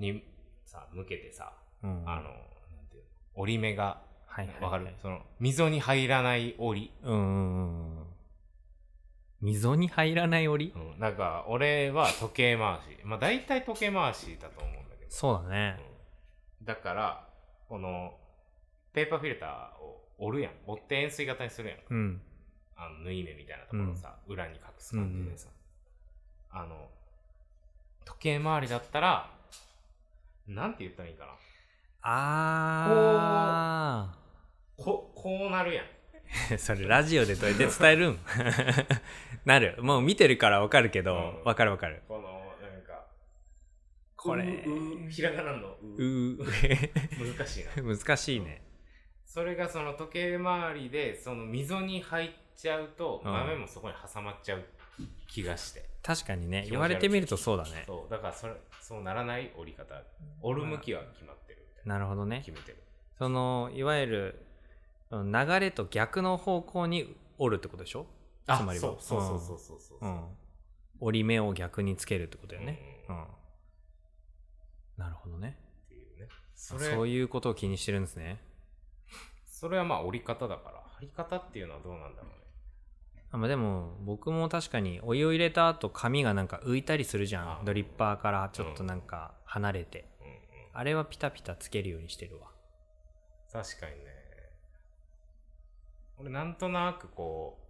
にさ向けてさ、うん、折り目が分かる、はいはいはい、その溝に入らない折り、溝に入らない折り、うん、なんか俺は時計回し、まあ大体時計回しだと思うんだけど。そうだね、うん、だからこのペーパーフィルターを折るやん、折って円錐型にするやん、うん、縫い目みたいなところをさ、うん、裏に隠す感じでさ、うんうん、時計回りだったらなんて言ったらいいかな。あー、こうなるやん。それラジオでどうやって伝えるん。なる、もう見てるから分かるけど、うん、分かる分かる。このなんかこれひらがなの難しいな。難しいね、うん、それがその時計回りでその溝に入っちゃうと、うん、豆もそこに挟まっちゃう気がして。確かにね、言われてみるとそうだね。そうだからそうならない折り方、折る向きは決まってる。なるほどね。決めてる。そのいわゆる流れと逆の方向に折るってことでしょ。あ、つまりはそう、うん、折り目を逆につけるってことだよね、うんうん、なるほどね。っていうね、そういうことを気にしてるんですね。それはまあ折り方だから、貼り方っていうのはどうなんだろうね。まあ、でも僕も確かにお湯を入れた後紙がなんか浮いたりするじゃん、ドリッパーからちょっとなんか離れて、うんうん、あれはピタピタつけるようにしてるわ。確かにね、俺なんとなくこう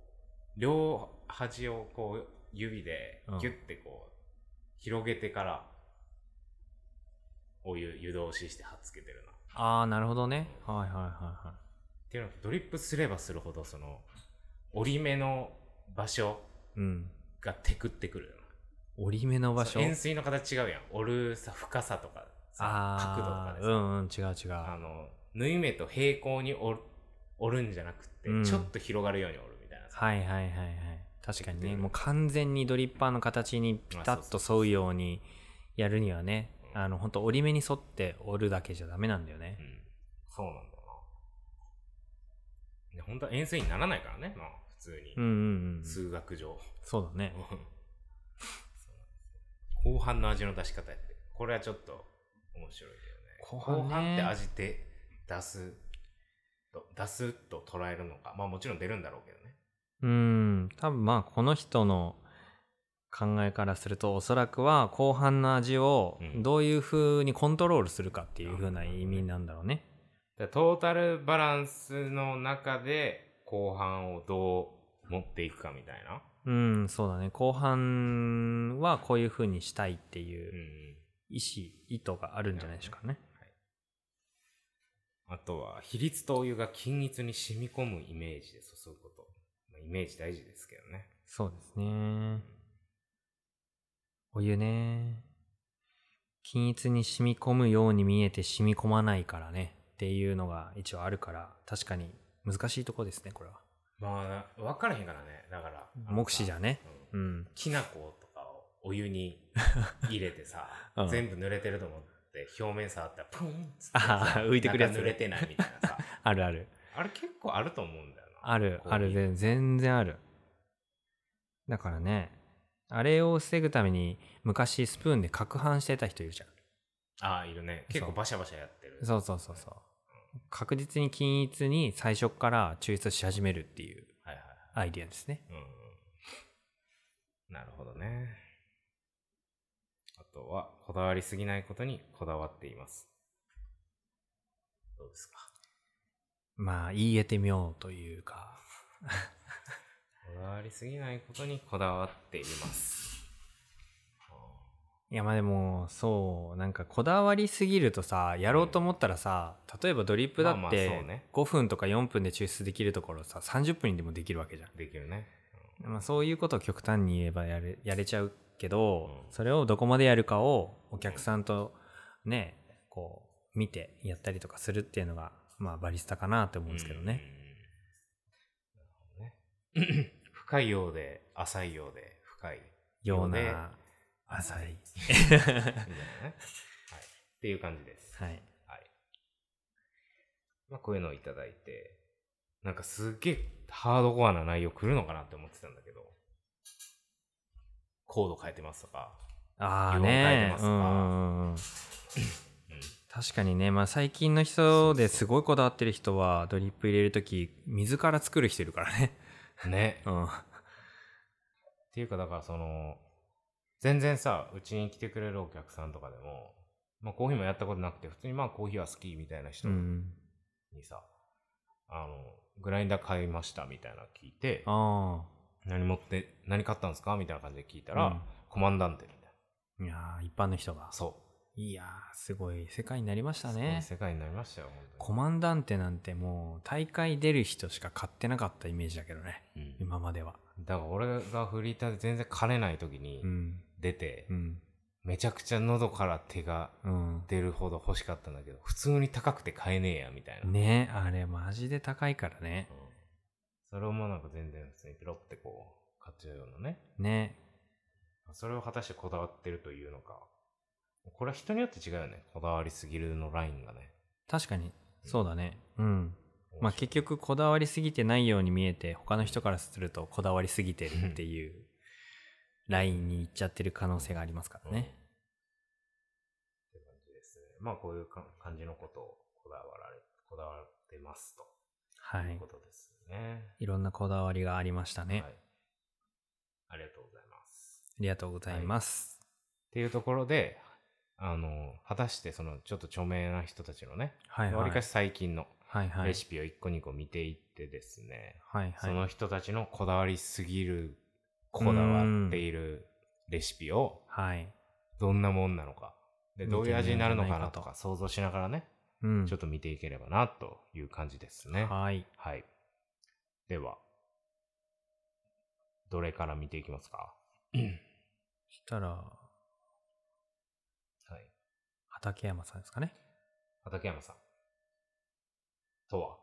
両端をこう指でギュッてこう広げてからお湯湯通しして貼っつけてるな。ああ、なるほどね、うん、はいはいはいはい。っていうのはドリップすればするほどその折り目の場所がテクってくるよな、うん、折り目の場所、円錐の形違うやん、折るさ深さとかさ、角度とかでさ、うんうん、違う、縫い目と平行に折るんじゃなくて、うん、ちょっと広がるように折るみたいな。はいはいはいはい、確かにね、もう完全にドリッパーの形にピタッと沿うようにやるにはね、うん、ほんと折り目に沿って折るだけじゃダメなんだよね、うん、そうなんだよな。ほんとは円錐にならないからね、まあ普通に、うんうんうん、数学上そうだね。後半の味の出し方やって、これはちょっと面白いだよね。後半って味で出すと捉えるのか、まあもちろん出るんだろうけどね。多分まあこの人の考えからするとおそらくは後半の味をどういう風にコントロールするかっていう風な意味なんだろうね。トータルバランスの中で後半をどう持っていくかみたいな。そうだね。後半はこういう風にしたいっていう。意図があるんじゃないですかね、はい、あとは比率とお湯が均一に染み込むイメージで注ぐこと。イメージ大事ですけどね。そうですね、うん、お湯ね、均一に染み込むように見えて染み込まないからねっていうのが一応あるから、確かに難しいとこですねこれは。まあ分からへんからね。だから目視じゃね、うんうん、きな粉とかをお湯に入れてさ、うん、全部濡れてると思って表面触ったらプンッつって浮いてくるやつ、ね、濡れてないみたいなさあるある、あれ結構あると思うんだよな。あるある、全然ある。だからね、あれを防ぐために昔スプーンで攪拌してた人いるじゃん。ああいるね、結構バシャバシャやってる。そうそうそうそう、うん、確実に均一に最初から抽出し始めるっていうアイディアですね、はいはいはい、うん、なるほどね。あとはこだわりすぎないことにこだわっています。どうですか。まあ言えてみようというかこだわりすぎないことにこだわっています。いやまあでもそう、なんかこだわりすぎるとさ、やろうと思ったらさ、例えばドリップだって5分とか4分で抽出できるところさ30分にでもできるわけじゃん。できるね。まあそういうことを極端に言えばやれちゃうけど、それをどこまでやるかをお客さんとねこう見てやったりとかするっていうのがまあバリスタかなって思うんですけどね。深いようで浅いようで深いようで浅いみたいなね、はい、っていう感じです。はいはい。まあこういうのをいただいて、なんかすっげえハードコアな内容来るのかなって思ってたんだけど、コード変えてますとか、ああね、うん確かにね、まあ最近の人ですごいこだわってる人はドリップ入れるとき水から作る人いるからね。ね、うん、っていうかだからその全然さ、うちに来てくれるお客さんとかでも、まあ、コーヒーもやったことなくて普通にまあコーヒーは好きみたいな人にさ、うん、グラインダー買いましたみたいな聞いて、あ、何買ったんですかみたいな感じで聞いたら、うん、コマンダンテみたいな。いや一般の人がそう、いやすごい世界になりましたね。世界になりましたよ本当に。コマンダンテなんてもう大会出る人しか買ってなかったイメージだけどね、うん、今までは。だから俺がフリーターで全然枯れない時に出て、うんうん、めちゃくちゃ喉から手が出るほど欲しかったんだけど、うん、普通に高くて買えねえやみたいなね。あれマジで高いからね、うん、それをもうなんか全然普通にピロってこう買っちゃうようなね。ね、それを果たしてこだわってるというのか。これは人によって違うよね、こだわりすぎるのラインがね。確かにそうだね、うん、うん、まあ結局こだわりすぎてないように見えて、他の人からするとこだわりすぎてるっていうラインに行っちゃってる可能性がありますからね、うん、って感じですね。まあこういう感じのことをこだわってますと、はい、いうことですね。いろんなこだわりがありましたね、はい、ありがとうございます。ありがとうございます、はい、っていうところで果たしてそのちょっと著名な人たちのね、はいはい、わりかし最近のレシピを1個2個見ていってですね、はいはい、その人たちのこだわりすぎるこだわっているレシピをどんなもんなのか、はい、でどういう味になるのかなとか想像しながらね、うん、ちょっと見ていければなという感じですね、はいはい、ではどれから見ていきますか。したら畠山さんですかね。畠山さんとは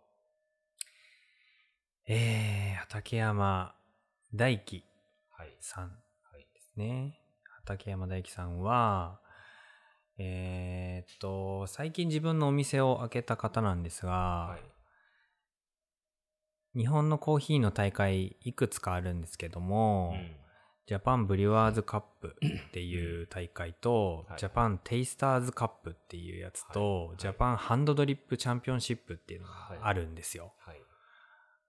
畠山大樹さんですね、はいはい、畠山大樹さんは最近自分のお店を開けた方なんですが、はい、日本のコーヒーの大会いくつかあるんですけども、うん、ジャパンブリュワーズカップっていう大会と、ジャパンテイスターズカップっていうやつと、ジャパンハンドドリップチャンピオンシップっていうのがあるんですよ。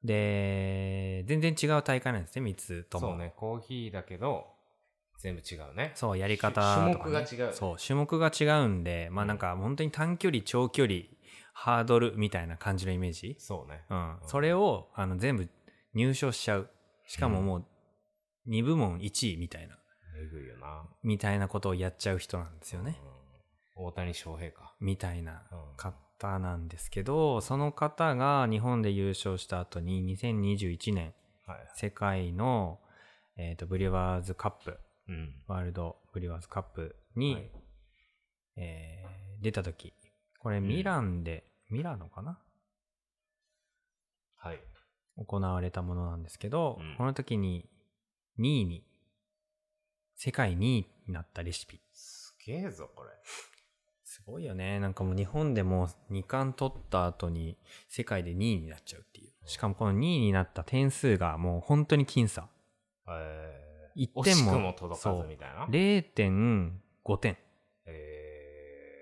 で、全然違う大会なんですね、3つとも。そうね、コーヒーだけど全部違うね。そう、やり方とかね。種目が違う。そう、種目が違うんで、まあなんか本当に短距離、長距離、ハードルみたいな感じのイメージ。そうね。うん。それを全部入賞しちゃう。しかももう、2部門1位みたいな、えぐいよなみたいなことをやっちゃう人なんですよね、うん、大谷翔平かみたいな方なんですけど、うん、その方が日本で優勝した後に2021年、はい、世界の、ブリュワーズカップ、うん、ワールドブリュワーズカップに、はい、出た時、これミラノかな、行われたものなんですけど、はい、この時に2位に世界2位になったレシピ。すげえぞこれ。すごいよね。なんかもう日本でも2冠取った後に世界で2位になっちゃうっていう。しかもこの2位になった点数がもう本当に僅差。1点も届かずみたいな。0.5 点、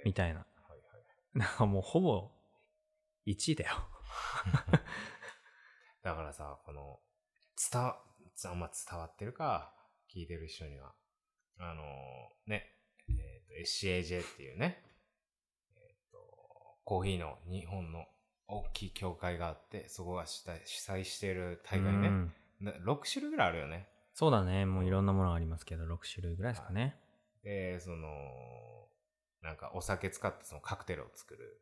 みたいな、はいはい。なんかもうほぼ1位だよ。だからさ、このあんま伝わってるか聞いてる人にはね、SCAJ っていうね、コーヒーの日本の大きい協会があって、そこが主催している大会ね、6種類ぐらいあるよね。そうだね、もういろんなものありますけど、6種類ぐらいですかね。で、その、なんかお酒使ってそのカクテルを作る、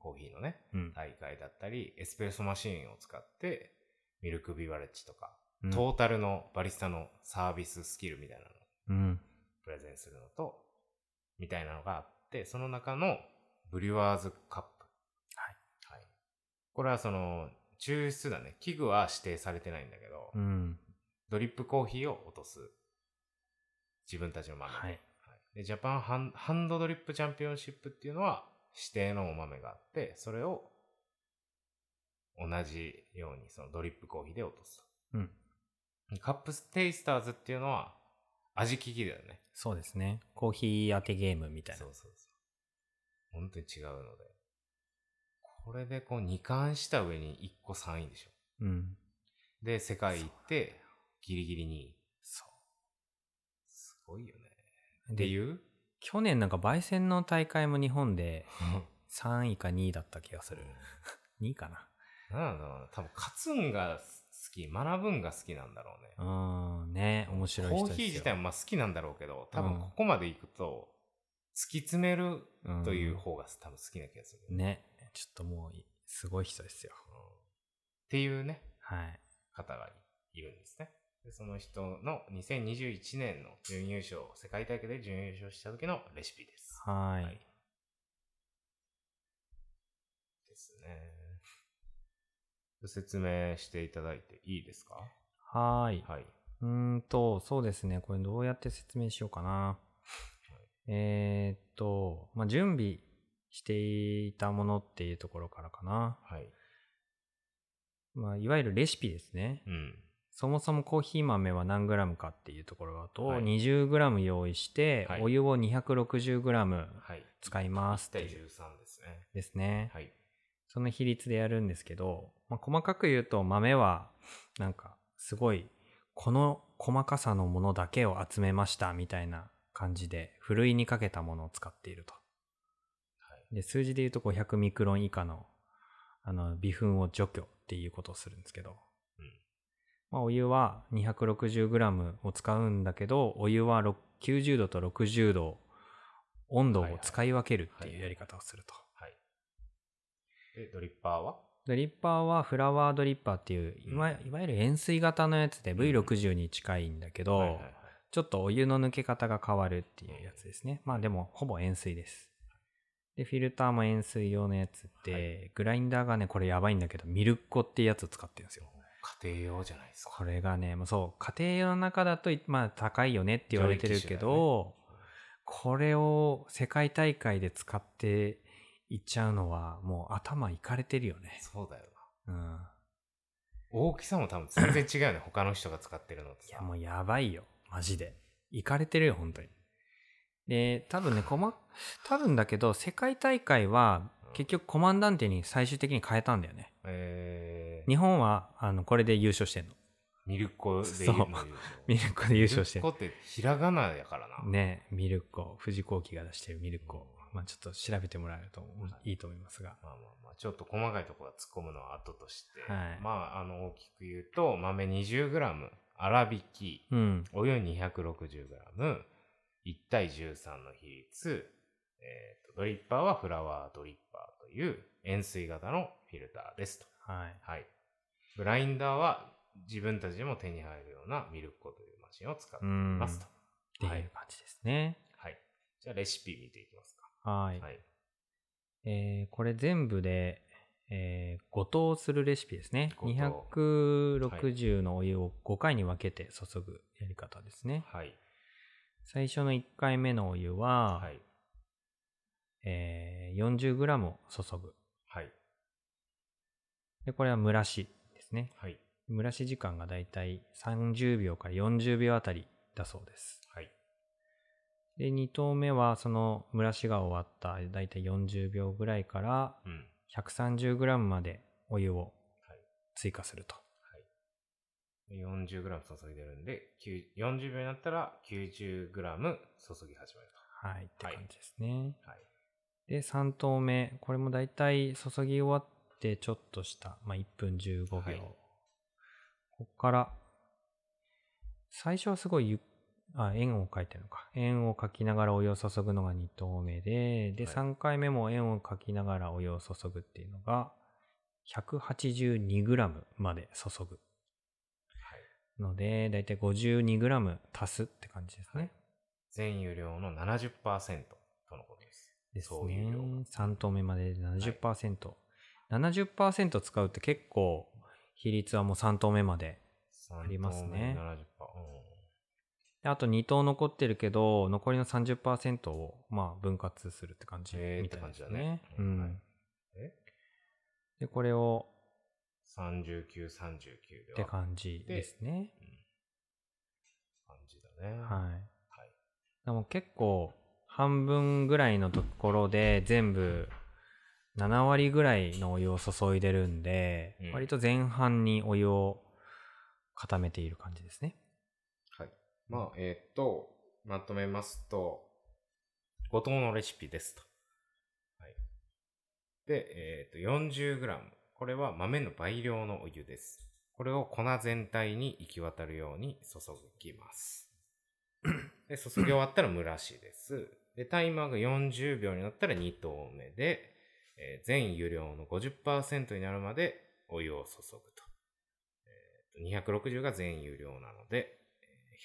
コーヒーのね、大会だったり、エスプレッソマシーンを使って、ミルクビバレッジとか、トータルのバリスタのサービススキルみたいなのをプレゼンするのと、みたいなのがあって、その中のブリュワーズカップ。はい。はい、これはその、抽出だね。器具は指定されてないんだけど、ドリップコーヒーを落とす。自分たちの豆。はい。はい、で、ジャパンハンドドリップチャンピオンシップっていうのは指定のお豆があって、それを同じようにそのドリップコーヒーで落とすと。カップテイスターズっていうのは味利きだよね。そうですね。コーヒー当てゲームみたいな。そうそうそう。本当に違うので。これでこう2冠した上に1個3位でしょ。うん。で、世界行って、ギリギリに。そう。すごいよね。で、去年なんか焙煎の大会も日本で3位か2位だった気がする。2位かな。なんだろうな。多分、勝つんが好き、学ぶんが好きなんだろうね。ね、面白い人ですよ。コーヒー自体もまあ好きなんだろうけど、多分ここまで行くと、突き詰めるという方が多分好きな気がする、ね。ちょっともう、すごい人ですよ。っていうね、はい、方がいるんですね。で、その人の2021年の準優勝、世界大会で準優勝した時のレシピです。はい。はい、ですね。説明していただいていいですか？はい。はい。そうですね。これどうやって説明しようかな。はい、まあ、準備していたものっていうところからかな。はい。まあ、いわゆるレシピですね。うん。そもそもコーヒー豆は何グラムかっていうところだと、はい、20グラム用意して、はい、お湯を260グラム使いますっていう。はい、1対13ですね。ですね。はい。その比率でやるんですけど、まあ、細かく言うと豆はなんかすごいこの細かさのものだけを集めましたみたいな感じでふるいにかけたものを使っていると、はい、で数字で言うと500ミクロン以下の、微粉を除去っていうことをするんですけど、まあ、お湯は 260g を使うんだけどお湯は90度と60度温度を使い分けるっていうやり方をすると、はいはいはい。ドリッパーは？ドリッパーはフラワードリッパーっていう、いわゆる円錐型のやつで V60 に近いんだけど、はいはいはい、ちょっとお湯の抜け方が変わるっていうやつですね。まあでもほぼ円錐です。で、フィルターも円錐用のやつで、はい、グラインダーがね、これやばいんだけど、ミルッコっていうやつを使ってるんですよ。家庭用じゃないですか。これがね、もうそう、家庭用の中だと、まあ高いよねって言われてるけど、ね、これを世界大会で使って、いっちゃうのはもう頭いかれてるよね。そうだよな。大きさも多分全然違うよね。他の人が使ってるのってさ。いやもうやばいよ。マジで。いかれてるよ本当に。で、多分ね多分だけど世界大会は結局コマンダンテに最終的に変えたんだよね。日本はこれで優勝してんの。ミルコで優勝。ミルコで優勝してる。ミルコってひらがなやからな。ね、ミルコ富士工機が出してるミルコ。まあ、ちょっと調べてもらえるといいと思いますが、まあまあまあちょっと細かいところは突っ込むのは後として、はい、まあ大きく言うと豆 20g 粗挽き、お湯 260g、 1対13の比率、ドリッパーはフラワードリッパーという円錐型のフィルターですと、はいはい、グラインダーは自分たちでも手に入るようなミルコというマシンを使っていますとっていう感じですね、はいはい、じゃあレシピ見ていきますか。はい、はい、これ全部で5投するレシピですね。260のお湯を5回に分けて注ぐやり方ですね。はい、最初の1回目のお湯は、はい、40g を注ぐ。はい、でこれは蒸らしですね。はい、蒸らし時間がだいたい30秒から40秒あたりだそうです。はい、で2投目はその蒸らしが終わっただいたい40秒ぐらいから、うん130g までお湯を追加すると、はいはい、40g 注いでるんで40秒になったら 90g 注ぎ始めるとはいって感じですね、はい、で3投目これもだいたい注ぎ終わってちょっとした、1分15秒、はい、ここから最初はすごい円を描いてるのか。円を描きながらお湯を注ぐのが2投目で、で、3回目も円を描きながらお湯を注ぐっていうのが、182g まで注ぐ。はい、ので、だいたい 52g 足すって感じですね。はい、全湯量の 70% とのことです。ですね。3投目まで 70%。はい、70% 使うって結構、比率はもう3投目までありますね。3投目 70%。あと2投残ってるけど残りの 30% を分割するって感じみたいですね。うんはい、でこれを39って感じですね。感じだね。はい。はい、でも結構半分ぐらいのところで全部7割ぐらいのお湯を注いでるんで、うん、割と前半にお湯を固めている感じですね。まとめますと、5投のレシピですと。はい。で、40g。これは豆の倍量のお湯です。これを粉全体に行き渡るように注ぎます。で、注ぎ終わったら蒸らしです。で、タイマーが40秒になったら2投目で、全湯量の 50% になるまでお湯を注ぐと。260が全湯量なので、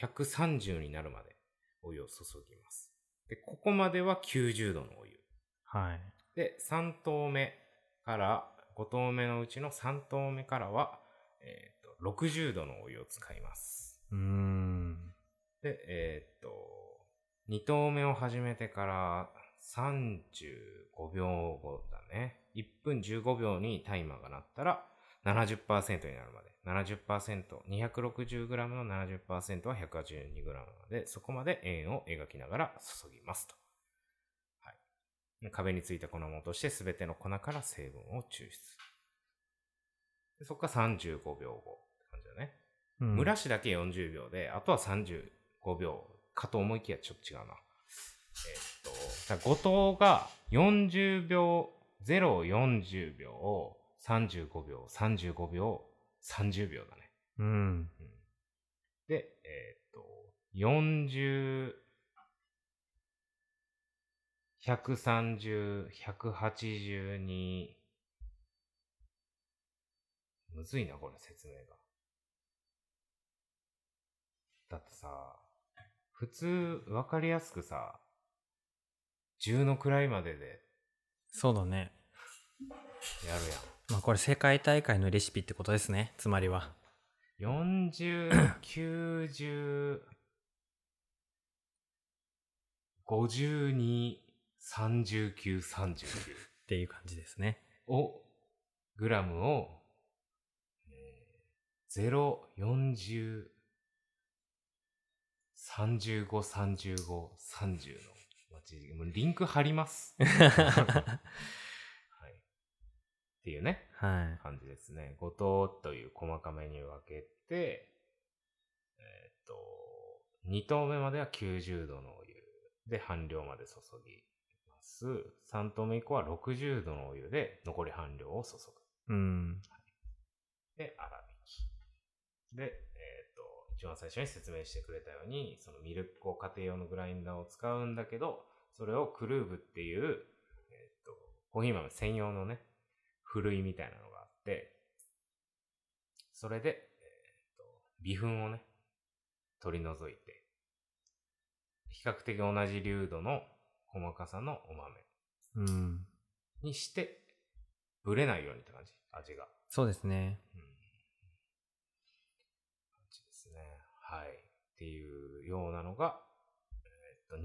130になるまでお湯を注ぎます。で、ここまでは90度のお湯。はい。で、3投目から、5投目のうちの3投目からは、60度のお湯を使います。で、2投目を始めてから35秒後だね。1分15秒にタイマーが鳴ったら、70% になるまで。70%、260g の 70% は 182g なので、そこまで円を描きながら注ぎますと。はい、壁についた粉を落として、すべての粉から成分を抽出。でそこから35秒後って感じだね。うん、蒸らしだけ40秒で、あとは35秒かと思いきやちょっと違うな。5投が40秒、040秒を35秒、35秒、30秒だね。うん。で、40、130、182、むずいな、これ説明が。だってさ、普通わかりやすくさ、10の位までで。そうだね。やるやん。これ世界大会のレシピってことですね。つまりは40、90、52、39、39っていう感じですね。グラムを0、40、35、35、30のリンク貼ります。っていうね、はい、感じですね。5投という細かめに分けて、2投目までは90度のお湯で半量まで注ぎます。3投目以降は60度のお湯で残り半量を注ぐ。うん。はい、で、粗挽き。で、一番最初に説明してくれたように、そのミルクを家庭用のグラインダーを使うんだけど、それをクルーブっていう、コーヒー豆専用のね、ふるいみたいなのがあって、それで、微粉をね、取り除いて、比較的同じ粒度の細かさのお豆にして、ブレないようにって感じ、味が。そうですね。うん。感じですね。はい。っていうようなのが、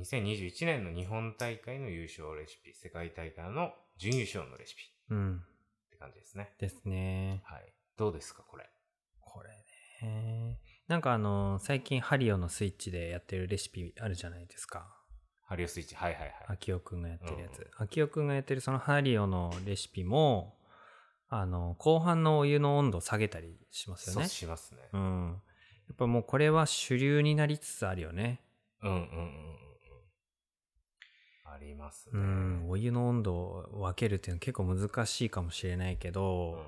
2021年の日本大会の優勝レシピ、世界大会の準優勝のレシピ。うん。って感じですね。ですね。はい。どうですか、これ。これね。なんか最近ハリオのスイッチでやってるレシピあるじゃないですか。ハリオスイッチ、はいはいはい。秋代くんがやってるやつ。うんうん、秋代くんがやってるそのハリオのレシピも、後半のお湯の温度を下げたりしますよね。そうしますね。うん。やっぱもうこれは主流になりつつあるよね。うんうんうんうん。ありますね。うん。お湯の温度を分けるっていうのは結構難しいかもしれないけど、うん、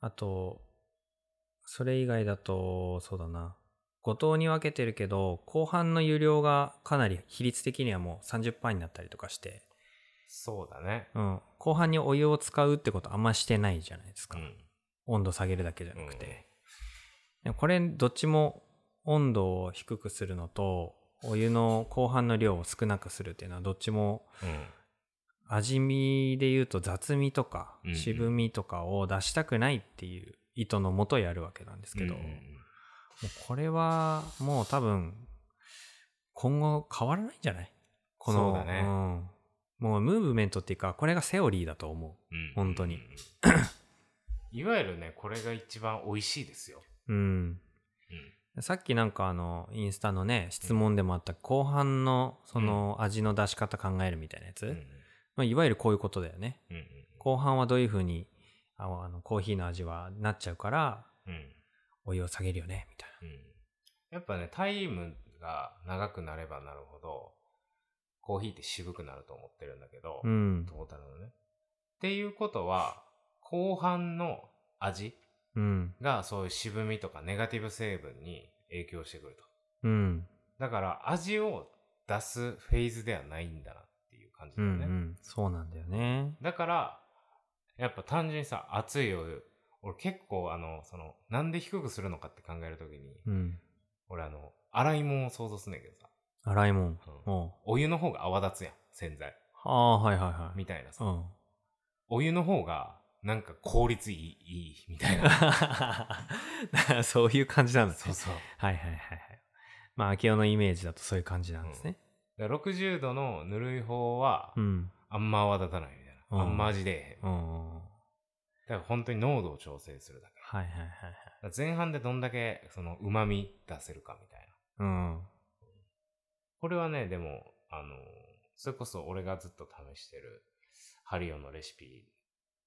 あと、それ以外だと、そうだな。5等に分けてるけど、後半の湯量がかなり比率的にはもう 30% になったりとかして。そうだね。うん。後半にお湯を使うってことあんましてないじゃないですか。うん、温度下げるだけじゃなくて。うん、これ、どっちも温度を低くするのと、お湯の後半の量を少なくするっていうのは、どっちも、味見で言うと雑味とか、渋みとかを出したくないっていう意図のもとやるわけなんですけど、これはもう多分今後変わらないんじゃない？この、そうだね、うん、もうムーブメントっていうか、これがセオリーだと思う、うん、本当にいわゆるね、これが一番美味しいですよ、うんうん、さっきなんかインスタのね質問でもあった、後半のその味の出し方考えるみたいなやつ、うん、まあ、いわゆるこういうことだよね、うんうん、後半はどういう風にコーヒーの味はなっちゃうから、うん、お湯を下げるよねみたいな、うん、やっぱね、タイムが長くなればなるほどコーヒーって渋くなると思ってるんだけど、うん、トータルのねっていうことは、後半の味がそういう渋みとかネガティブ成分に影響してくると、うん、だから味を出すフェーズではないんだなっていう感じだよね、うんうん、そうなんだよね。だからやっぱ単純にさ、熱いお湯、俺結構なんで低くするのかって考えるときに、うん、俺洗い物を想像すんねんけどさ、洗い物、うん、お湯の方が泡立つやん、洗剤、ああはいはいはいみたいなさ、うん、お湯の方がなんか効率いいみたいなそういう感じなんだね。そうそう、はいはいはいはい。まあ秋代のイメージだとそういう感じなんですね、うん、60度のぬるい方は、うん、あんま泡立たないみたいな、うん、あんま味出えへん、うんうん、だから本当に濃度を調整するだけ。はいはいはいはい。前半でどんだけその旨味出せるかみたいな。うん。これはね、でもそれこそ俺がずっと試してるハリオのレシピ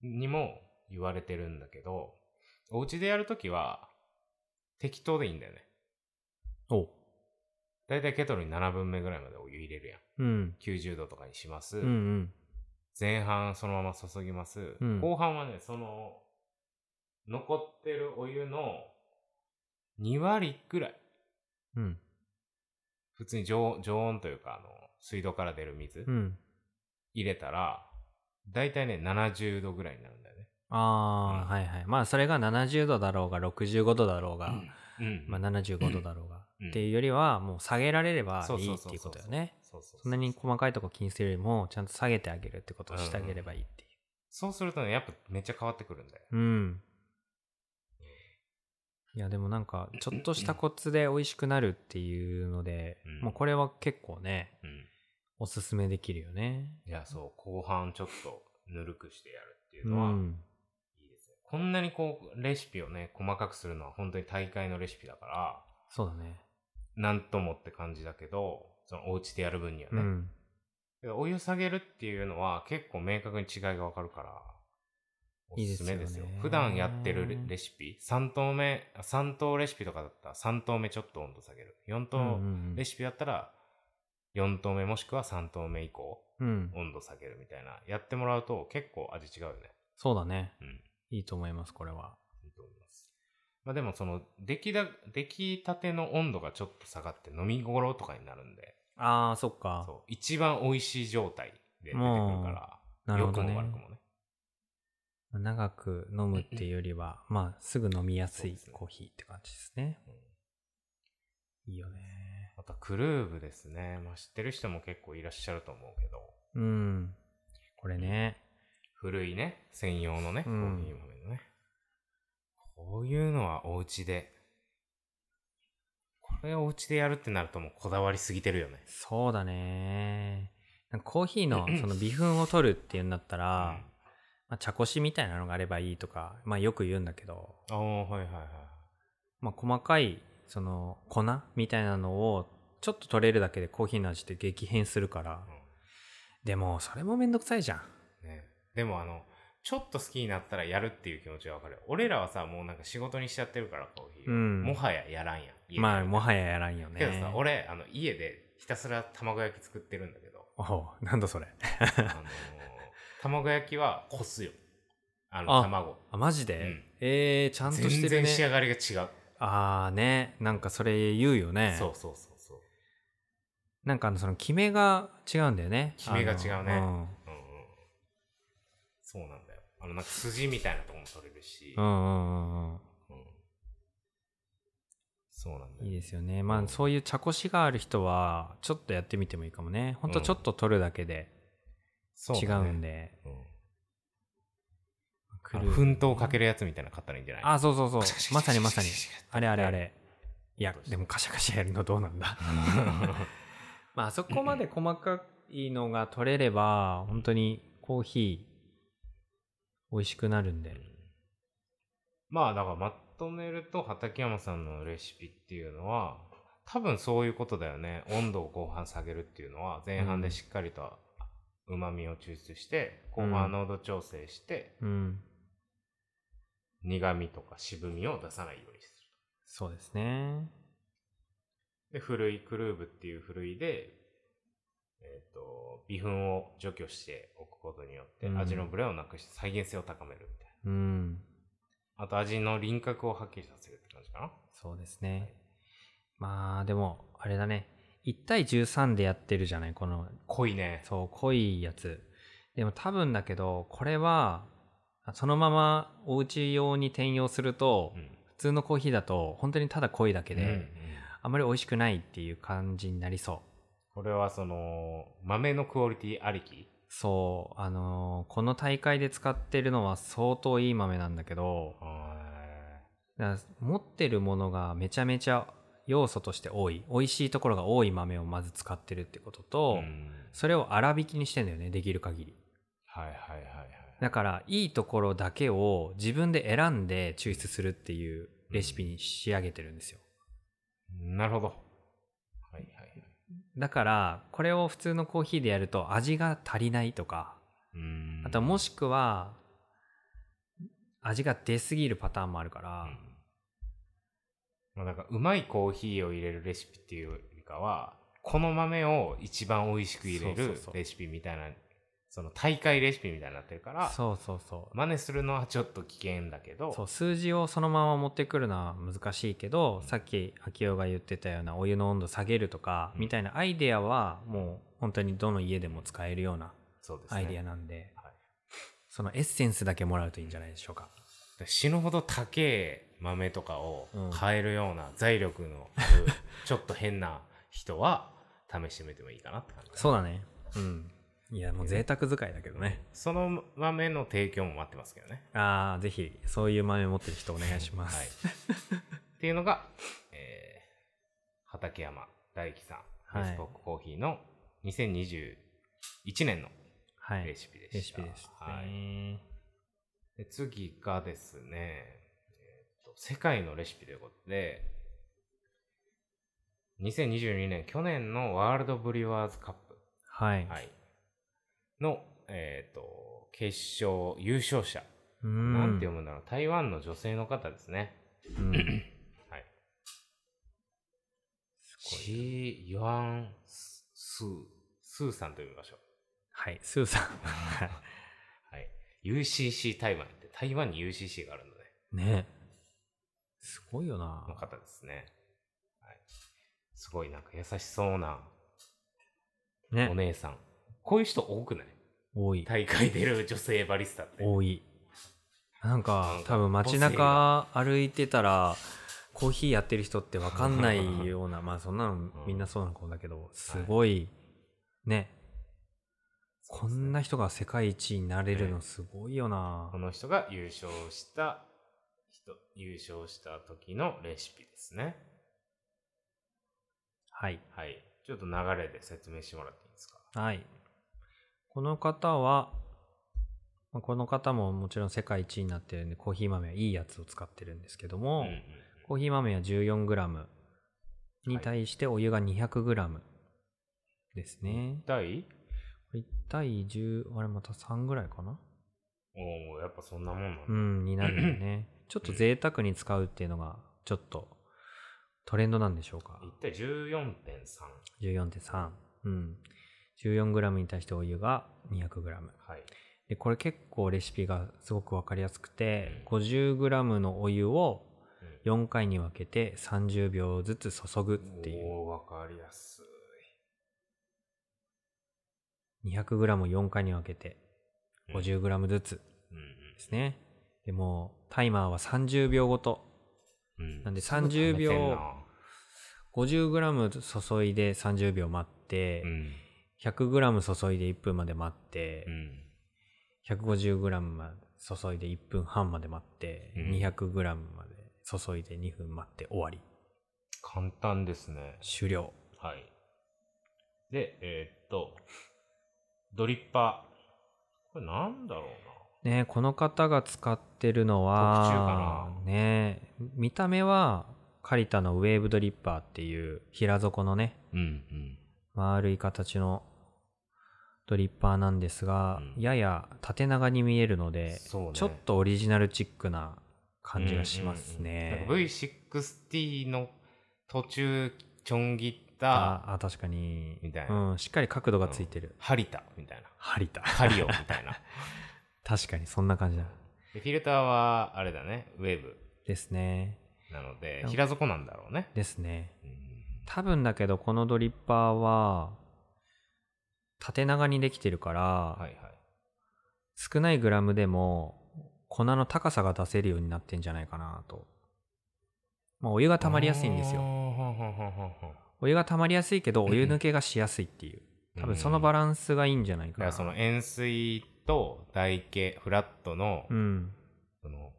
にも言われてるんだけど、お家でやるときは適当でいいんだよね。お。だいたいケトルに7分目ぐらいまでお湯入れるやん。うん。90度とかにします。うんうん。前半そのまま注ぎます、うん、後半はね、その残ってるお湯の2割くらい、うん、普通に 常温というか水道から出る水、うん、入れたらだいたいね70度ぐらいになるんだよね。ああ、うん、はいはい。まあそれが70度だろうが65度だろうが、うんうん、まあ、75度だろうが、うん、っていうよりはもう下げられればいいっていうことだよね。そんなに細かいとこ気にするよりもちゃんと下げてあげるってことをしてあげればいいっていう、うん、そうするとね、やっぱめっちゃ変わってくるんだよ。うん。いやでもなんかちょっとしたコツで美味しくなるっていうので、うん、もうこれは結構ね、うん、おすすめできるよね。いやそう、後半ちょっとぬるくしてやるっていうのは、うん、いいですね。こんなにこうレシピをね細かくするのは本当に大会のレシピだから、そうだね、なんともって感じだけど、そのお家でやる分にはね、うん、お湯下げるっていうのは結構明確に違いが分かるからおすすめですよ。いいですよね。普段やってるレシピ3等レシピとかだったら3等目ちょっと温度下げる、4等レシピだったら4等目もしくは3等目以降温度下げるみたいな、やってもらうと結構味違うよね。そうだね、うん、いいと思います。これはいいと思います。まあ、でもその出来たての温度がちょっと下がって飲み頃とかになるんで、ああそっか、そう一番美味しい状態で出てくるから良、ね、くも悪くもね、長く飲むっていうよりはまあすぐ飲みやすいコーヒーって感じですね、うん、いいよね。またクルーブですね、まあ、知ってる人も結構いらっしゃると思うけど、うん、これね、古いね、専用のね、うん、コーヒー豆のね。こういうのはお家で、これをお家でやるってなるともうこだわりすぎてるよね。そうだね。なんかコーヒーのその微粉を取るっていうんだったら、うん、まあ、茶こしみたいなのがあればいいとか、まあよく言うんだけど。ああ、はいはいはい。まあ細かいその粉みたいなのをちょっと取れるだけでコーヒーの味って激変するから。うん、でもそれもめんどくさいじゃん。ね、でもちょっと好きになったらやるっていう気持ちはわかる。俺らはさ、もうなんか仕事にしちゃってるからコーヒー、うん、もはややらんやん。まあもはややらんよね。けどさ、俺家でひたすら卵焼き作ってるんだけど。おう、なんだそれ。卵焼きはこすよ。卵。あ、マジで、うん、ちゃんとしてるね。全然仕上がりが違う。ああね、なんかそれ言うよね。そうそうそうそう。なんかそのキメが違うんだよね。キメが違うね。うん、そうなんだよ。なんか筋みたいなとこも取れるし。そうなんだよ。いいですよね。まあ、うん、そういう茶こしがある人はちょっとやってみてもいいかもね。ほんとちょっと取るだけで違うんで。うん、そうだね。うん、奮闘かけるやつみたいなの買ったらいいんじゃない？あ、そうそうそう。まさにまさに。あれあれあれ。いやでもカシャカシャやるのどうなんだ。まあ、あそこまで細かいのが取れれば本当にコーヒー美味しくなるんで、うん、まあだからまとめると畠山さんのレシピっていうのは多分そういうことだよね。温度を後半下げるっていうのは前半でしっかりと旨味を抽出して、うん、後半濃度調整して、うん、苦味とか渋みを出さないようにする。そうですね。で古いクルーブっていう古いで微粉を除去しておくことによって味のブレをなくして再現性を高めるみたいな、うん、あと味の輪郭をはっきりさせるって感じかな。そうですね、はい、まあでもあれだね、1対13でやってるじゃない、この濃いね。そう、濃いやつでも多分だけどこれはそのままお家用に転用すると、うん、普通のコーヒーだと本当にただ濃いだけで、うんうん、あんまり美味しくないっていう感じになりそう。これはその豆のクオリティありき。そう、この大会で使ってるのは相当いい豆なんだけど、だ持ってるものがめちゃめちゃ要素として多い、美味しいところが多い豆をまず使ってるってことと、それを粗挽きにしてんだよね、できる限り。はいはいはいはい。だからいいところだけを自分で選んで抽出するっていうレシピに仕上げてるんですよ。なるほど。はいはい。だからこれを普通のコーヒーでやると味が足りないとか、あともしくは味が出すぎるパターンもあるから、うん、なんかうまいコーヒーを入れるレシピっていうよりかはこの豆を一番美味しく入れるレシピみたいな、その大会レシピみたいになってるから、そうそうそう。真似するのはちょっと危険だけど、そう、数字をそのまま持ってくるのは難しいけど、うん、さっき秋代が言ってたようなお湯の温度下げるとか、うん、みたいなアイデアはもう本当にどの家でも使えるようなアイデアなんで、そうですね、はい、そのエッセンスだけもらうといいんじゃないでしょうか。死ぬほど高え豆とかを買えるような財力のある、うん、ちょっと変な人は試してみてもいいかなって感じ。そうだね。うん。いやもう贅沢使いだけどね。その豆の提供も待ってますけどね。ああ、ぜひそういう豆持ってる人お願いします。はい、っていうのが、畠山大樹さん、ベースポックコーヒーの2021年のレシピでした。はい、レシピでしたね。はい、で次がですね、世界のレシピということで、2022年去年のワールドブリュワーズカップ。はい。はいの、決勝優勝者、なんて読むんだろう、台湾の女性の方ですね。うんはい、シー・ヨアン・スーさんと読みましょう。はい、スーさん。はい、UCC 台湾って、台湾に UCC があるので、ね、すごいよな。の方ですね。はい、すごいなんか優しそうなお姉さん。ね、こういう人多くない？多い。大会出る女性バリスタって多い。なんか多分街中歩いてたらコーヒーやってる人って分かんないようなまあそんなのみんなそうな子だけど、すごいね、こんな人が世界一になれるのすごいよな、うん、この人が優勝した時のレシピですね。はいはい、ちょっと流れで説明してもらっていいですか。はい、この方ももちろん世界一になってるんで、コーヒー豆はいいやつを使ってるんですけども、うんうんうん、コーヒー豆は 14g に対してお湯が 200g ですね。1対10、あれまた3ぐらいかな。おお、やっぱそんなもんなんだ。うん、になるよね。ちょっと贅沢に使うっていうのがちょっとトレンドなんでしょうか。1対 14.3。14.3。うん。14g に対してお湯が 200g。はい。でこれ結構レシピがすごく分かりやすくて、うん、50g のお湯を4回に分けて30秒ずつ注ぐっていう。おー、分かりやすい。200g を4回に分けて 50g ずつですね、うんうんうん、でもタイマーは30秒ごと、うん、なんで30秒 50g 注いで30秒待って、うん、100g 注いで1分まで待って、うん、150g 注いで1分半まで待って、うん、200g まで注いで2分待って終わり。簡単ですね。終了。はい。で、ドリッパー。これなんだろうな。ね、この方が使ってるのは、特注かな。ね、見た目はカリタのウェーブドリッパーっていう平底のね、うんうん、丸い形のドリッパーなんですが、うん、やや縦長に見えるので、そうね、ちょっとオリジナルチックな感じがしますね、うんうんうん、V60 の途中ちょん切った、あ、確かにみたいな、うん、しっかり角度がついてる、うん、張りたみたいなみたいな確かにそんな感じだ。でフィルターはあれだね、ウェーブですね。なので平底なんだろうね。ですね、うん、多分だけどこのドリッパーは縦長にできてるから、はいはい、少ないグラムでも粉の高さが出せるようになってんじゃないかなと。まあお湯が溜まりやすいんですよ。お湯が溜まりやすいけどお湯抜けがしやすいっていう、多分そのバランスがいいんじゃないかな。だからその円錐と台形フラットの、うん、その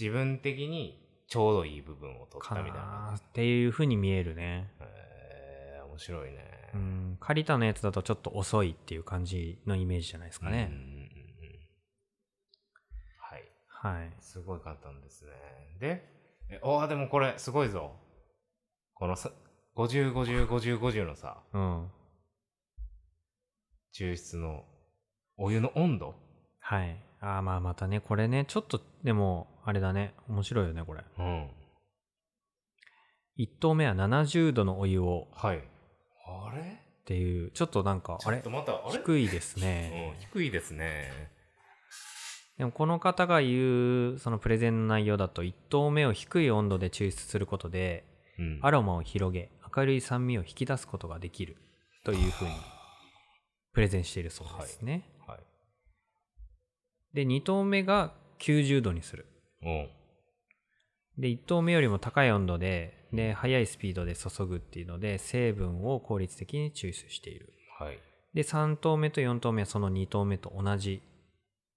自分的にちょうどいい部分を取ったみたいなっていう風に見えるね。面白いね。うん、カリタのやつだとちょっと遅いっていう感じのイメージじゃないですかね。うんうんうん、はい、はい、すごい簡単ですね。で、でもこれすごいぞ。この50505050のさ、うん、抽出のお湯の温度。はい。ああ、まあまたね、これね、ちょっとでもあれだね、面白いよねこれ。うん。1投目は70度のお湯を。はい。あれっていう、ちょっとなんか、あれ低いですね。低いですね。でもこの方が言う、そのプレゼンの内容だと、1投目を低い温度で抽出することで、うん、アロマを広げ、明るい酸味を引き出すことができるというふうにプレゼンしているそうですね。はいはい、で、2投目が90度にする。で、1投目よりも高い温度で速いスピードで注ぐっていうので成分を効率的に抽出している、はい、で3投目と4投目はその2投目と同じ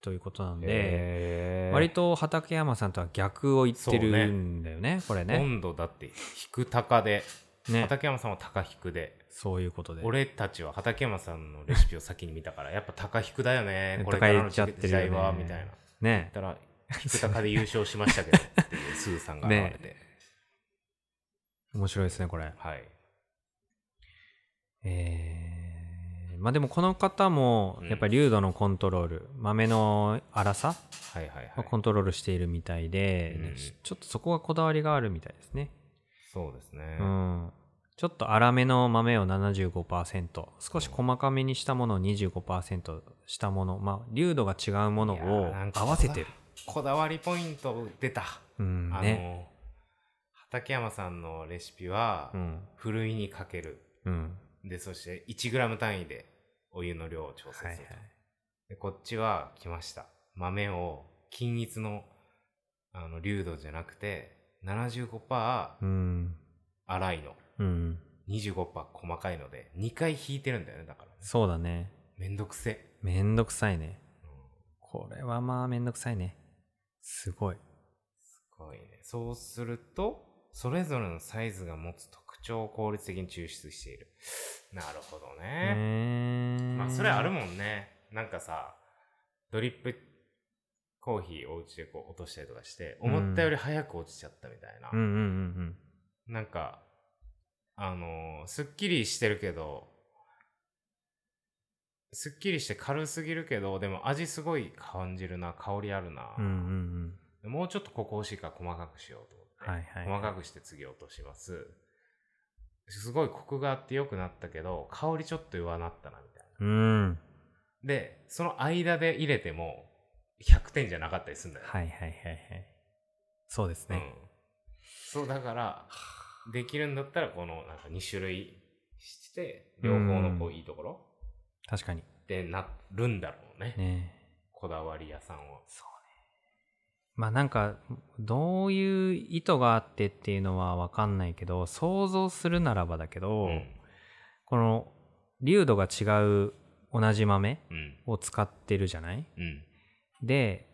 ということなので、割と畠山さんとは逆を言ってるんだよね、これね。温度だって低高で、ね、畠山さんは高低で、そういうことで俺たちは畠山さんのレシピを先に見たからやっぱ高低だよねこれからの時代は、ね、みたいな、ね、だから低高で優勝しましたけどっていうスーさんが現れて、ね、面白いですねこれ。はい。まあでもこの方もやっぱり粒度のコントロール、うん、豆の粗さをコントロールしているみたいで、うん、ちょっとそこがこだわりがあるみたいですね。そうですね。うん。ちょっと粗めの豆を 75%、 少し細かめにしたものを 25% したもの、まあ粒度が違うものを合わせてる。こだわりポイント出た。うんね。畠山さんのレシピは、うん、ふるいにかける、うん、でそして1グラム単位でお湯の量を調整すると、はいはい、でこっちは来ました、豆を均一の、粒度じゃなくて 75% 粗いの、うん、25% 細かいので2回引いてるんだよね。だから、ね、そうだね、めんどくせえ。めんどくさいね。これはまあめんどくさいね。すごい。すごいね。そうすると、それぞれのサイズが持つ特徴を効率的に抽出している。なるほどね。まあそれあるもんね。なんかさ、ドリップコーヒーをお家でこう落としたりとかして、思ったより早く落ちちゃったみたいな。うんうんうんうん。なんか、すっきりしてるけど、すっきりして軽すぎるけど、でも味すごい感じるな、香りあるな、うんうんうん、もうちょっとここ欲しいから細かくしようと思って、はいはい、細かくして次落とします。すごいコクがあって良くなったけど、香りちょっと弱なったなみたいな、うん、でその間で入れても100点じゃなかったりするんだよ。はいはいはいはい、そうですね、うん、そうだからできるんだったらこのなんか2種類して両方のこういいところ、確かにってなるんだろう ね。こだわり屋さんを。そうね。まあなんかどういう意図があってっていうのは分かんないけど、想像するならばだけど、うん、この粒度が違う同じ豆を使ってるじゃない、うんうん、で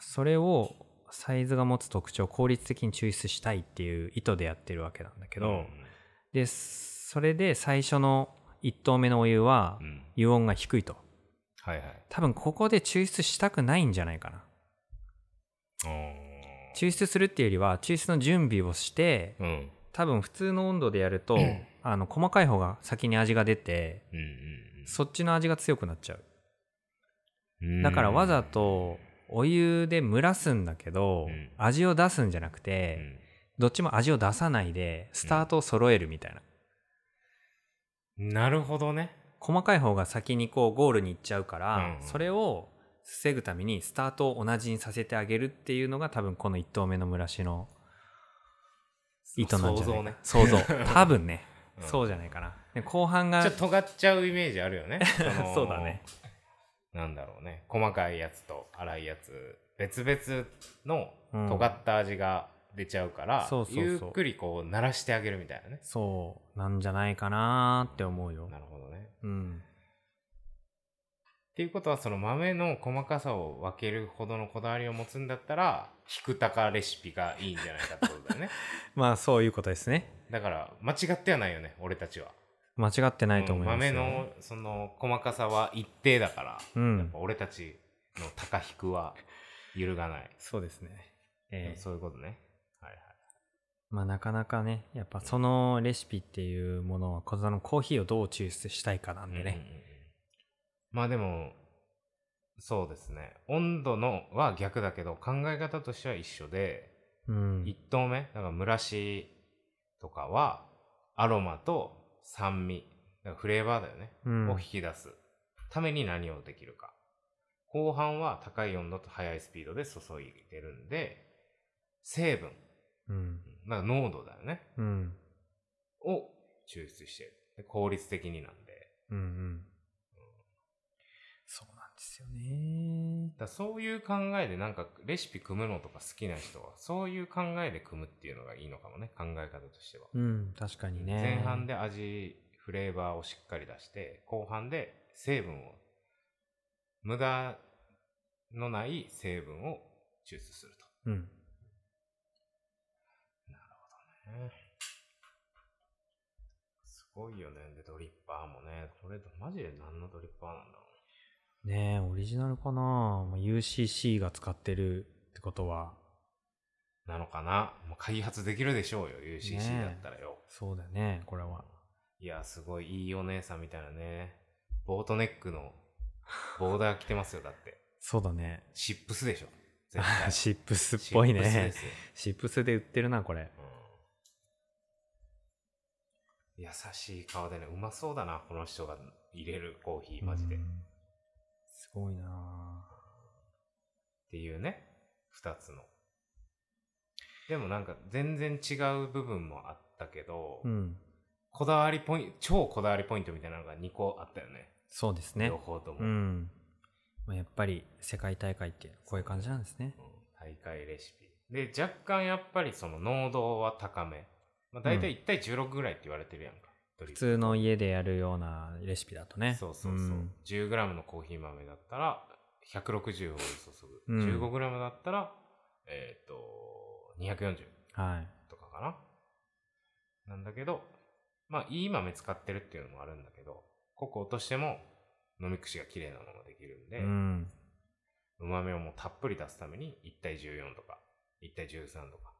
それをサイズが持つ特徴を効率的に抽出したいっていう意図でやってるわけなんだけど、うん、でそれで最初の1投目のお湯は湯温が低いと、うんはいはい、多分ここで抽出したくないんじゃないかな。抽出するっていうよりは抽出の準備をして、うん、多分普通の温度でやると、うん、細かい方が先に味が出て、うんうんうん、そっちの味が強くなっちゃう、うん、だからわざとお湯で蒸らすんだけど、うん、味を出すんじゃなくて、うん、どっちも味を出さないでスタートを揃えるみたいな、うんなるほどね。細かい方が先にこうゴールに行っちゃうから、うん、それを防ぐためにスタートを同じにさせてあげるっていうのが多分この1投目の蒸らしの意図なんじゃないか。想像ね。想像。多分ね、うん。そうじゃないかな。で後半がちょっと尖っちゃうイメージあるよね。そうだね。なんだろうね。細かいやつと粗いやつ別々の尖った味が、うん出ちゃうからそうそうそうゆっくりこう鳴らしてあげるみたいなね。そうなんじゃないかなって思うよ。なるほどね、うん、っていうことはその豆の細かさを分けるほどのこだわりを持つんだったらひくたかレシピがいいんじゃないかってことだよね。まあそういうことですね。だから間違ってはないよね。俺たちは間違ってないと思います、ね、豆のその細かさは一定だから、うん、やっぱ俺たちの高ひくは揺るがない。そうですね、そういうことね。まあ、なかなかねやっぱそのレシピっていうものはこのコーヒーをどう抽出したいかなんでね、うんうん、まあでもそうですね温度のは逆だけど考え方としては一緒で、うん、1投目だから蒸らしとかはアロマと酸味だからフレーバーだよね、うん、を引き出すために何をできるか。後半は高い温度と速いスピードで注いでるんで成分うん、だから濃度だよね、うん、を抽出してる効率的になんで、うんうんうん、そうなんですよね。だそういう考えでなんかレシピ組むのとか好きな人はそういう考えで組むっていうのがいいのかもね。考え方としては、うん、確かにね。前半で味フレーバーをしっかり出して後半で成分を無駄のない成分を抽出すると、うんすごいよね。でドリッパーもねこれマジで何のドリッパーなんだろうね。オリジナルかな。 UCC が使ってるってことはなのかな。もう開発できるでしょうよ UCC だったらよ、ね、そうだよね。これはいやすごいいいお姉さんみたいなねボートネックのボーダー着てますよ。だってそうだねシップスでしょ絶対。シップスっぽいね。シップスで売ってるなこれ、うん優しい顔でね、うまそうだな、この人が入れるコーヒー、マジで。すごいなぁ。っていうね、二つの。でもなんか全然違う部分もあったけど、うん、こだわりポイント、超こだわりポイントみたいなのが2個あったよね。そうですね。両方とも。うん、やっぱり世界大会ってこういう感じなんですね。うん、大会レシピ。で、若干やっぱりその濃度は高め。まあ、大体1対16ぐらいって言われてるやんか、普通の家でやるようなレシピだとね。そうそうそう、うん、10g のコーヒー豆だったら160を注ぐ、うん、15g だったら240とかかな、はい、なんだけど、まあいい豆使ってるっていうのもあるんだけど、ココ落としても飲み口が綺麗なのもできるんで、うん、旨味をもうたっぷり出すために1対14とか1対13とか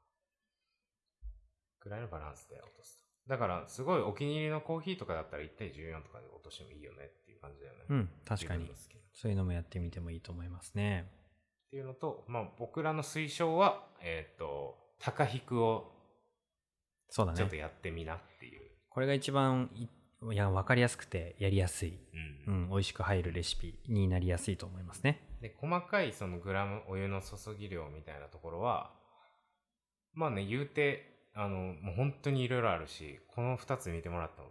くらいのバランスで落とすと。だからすごいお気に入りのコーヒーとかだったら1対14とかで落としてもいいよねっていう感じだよね。うん、確かにそういうのもやってみてもいいと思いますね。っていうのと、まあ僕らの推奨は高引くをちょっとやってみなっていう。これが一番いや分かりやすくてやりやすい、うんうん、美味しく入るレシピになりやすいと思いますね。で細かいそのグラム、お湯の注ぎ量みたいなところはまあね、言うてもう本当にいろいろあるし、この2つ見てもらっても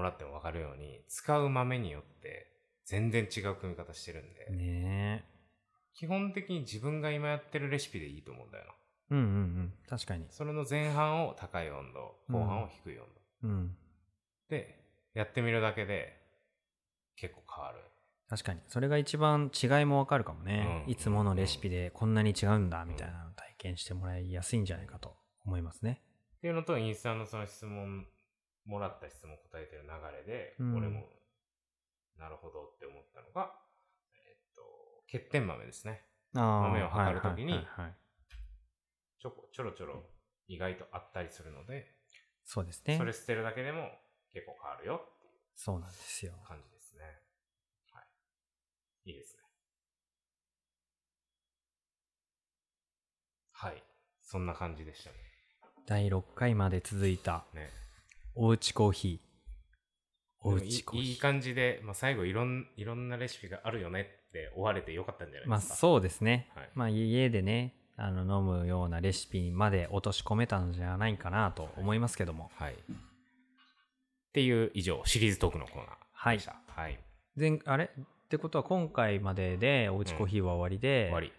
分かるように使う豆によって全然違う組み方してるんで、ね、基本的に自分が今やってるレシピでいいと思うんだよな。うんうんうん、確かに。それの前半を高い温度、後半を低い温度、うんうんでやってみるだけで結構変わる。確かにそれが一番違いもわかるかもね、うん、いつものレシピでこんなに違うんだみたいなのを体験してもらいやすいんじゃないかと思いますね、うん、っていうのと、インスタのその質問もらった質問答えてる流れで、うん、俺もなるほどって思ったのが、欠点豆ですね。豆を測るときに、はいはいはいはい、ちょろちょろ意外とあったりするので、そうですね、それ捨てるだけでも結構変わるよっていう。そうなんですよ。感じですね。はい。いいですね。はい。そんな感じでしたね。第6回まで続いた、ね、おうちコーヒー。おうちコーヒー。いい感じで、まあ、最後いろんなレシピがあるよねって終われてよかったんじゃないですか。まあそうですね。はい、まあ家でね、飲むようなレシピまで落とし込めたのじゃないかなと思いますけども。はい。はいっていう以上シリーズトークのコーナーでした。はい。はい、あれってことは今回まででおうちコーヒーは終わりで、うん、終わり。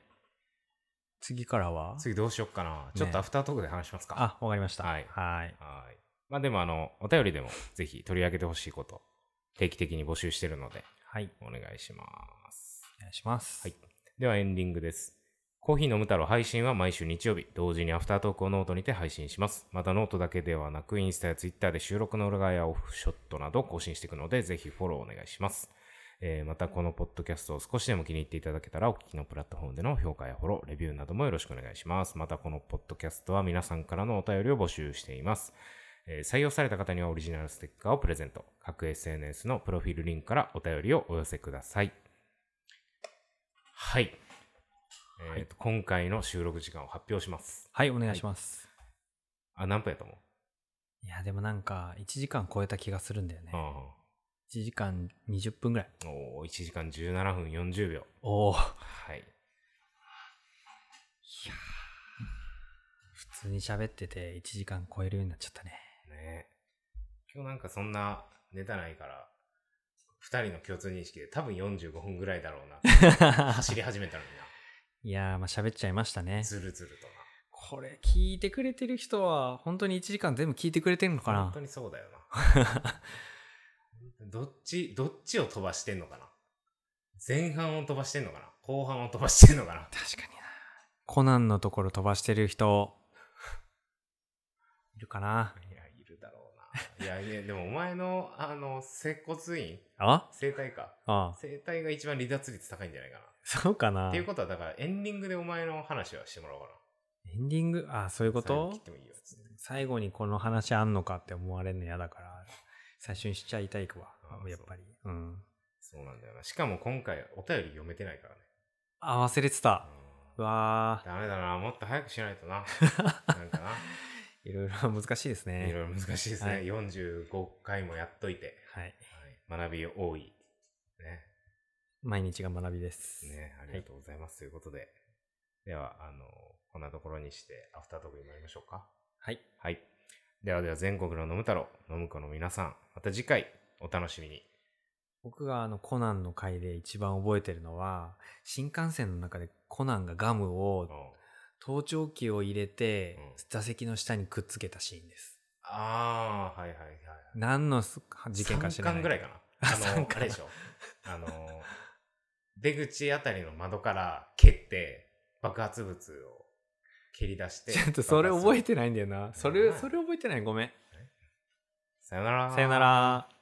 次からは次どうしよっかな、ね。ちょっとアフタートークで話しますか。あ、わかりました。はい。はい。はい。まあでもお便りでもぜひ取り上げてほしいこと定期的に募集してるので、はい。お願いします。お願いします。はい。ではエンディングです。コーヒー飲む太郎配信は毎週日曜日、同時にアフタートークをノートにて配信します。またノートだけではなく、インスタやツイッターで収録の裏側やオフショットなど更新していくので、ぜひフォローお願いします。またこのポッドキャストを少しでも気に入っていただけたら、お聞きのプラットフォームでの評価やフォロー、レビューなどもよろしくお願いします。またこのポッドキャストは皆さんからのお便りを募集しています。採用された方にはオリジナルステッカーをプレゼント。各 SNS のプロフィールリンクからお便りをお寄せください。はい。はい、今回の収録時間を発表します。はい、お願いします。はい、何分やと思う？いや、でもなんか、1時間超えた気がするんだよね。1時間20分ぐらい。おー、1時間17分40秒。おー。はい。いや普通に喋ってて、1時間超えるようになっちゃったね。ね今日なんかそんなネタないから、2人の共通認識で多分45分ぐらいだろうな。走り始めたのにな。いやーまあ喋っちゃいましたね。ずるずるとな。これ聞いてくれてる人は本当に1時間全部聞いてくれてるのかな。本当にそうだよな。どっちを飛ばしてんのかな。前半を飛ばしてんのかな。後半を飛ばしてんのかな。確かにな。コナンのところ飛ばしてる人いるかな。いやいるだろうな。いやいやでもお前の接骨院？あ？整体か。ああ。整体が一番離脱率高いんじゃないかな。そうかなっていうことはだからエンディングでお前の話はしてもらおうかな。エンディングあそういうこと。最後にこの話あんのかって思われるの嫌だから最初にしちゃいたいくわ。やっぱりうんそうなんだよな。しかも今回お便り読めてないからね。あ忘れてた、うん、うわダメだな。もっと早くしないとな。なんかないろいろ難しいですね。いろいろ難しいですね、はい、45回もやっといて、はいはい、学び多いね。毎日が学びです。ね、ありがとうございます、はい、ということで。では、こんなところにして、アフタートークに参りましょうか。はい。はい。では、全国の飲む太郎、飲む子の皆さん、また次回、お楽しみに。僕がコナンの回で一番覚えてるのは、新幹線の中でコナンがガムを、盗聴器を入れて、座席の下にくっつけたシーンです。ああ、はいはいはい。何の事件か知らない。3巻ぐらいかな。あれでしょ。出口あたりの窓から蹴って、爆発物を蹴り出して。ちょっとそれ覚えてないんだよな。それ覚えてない。ごめん。さよなら。さよなら。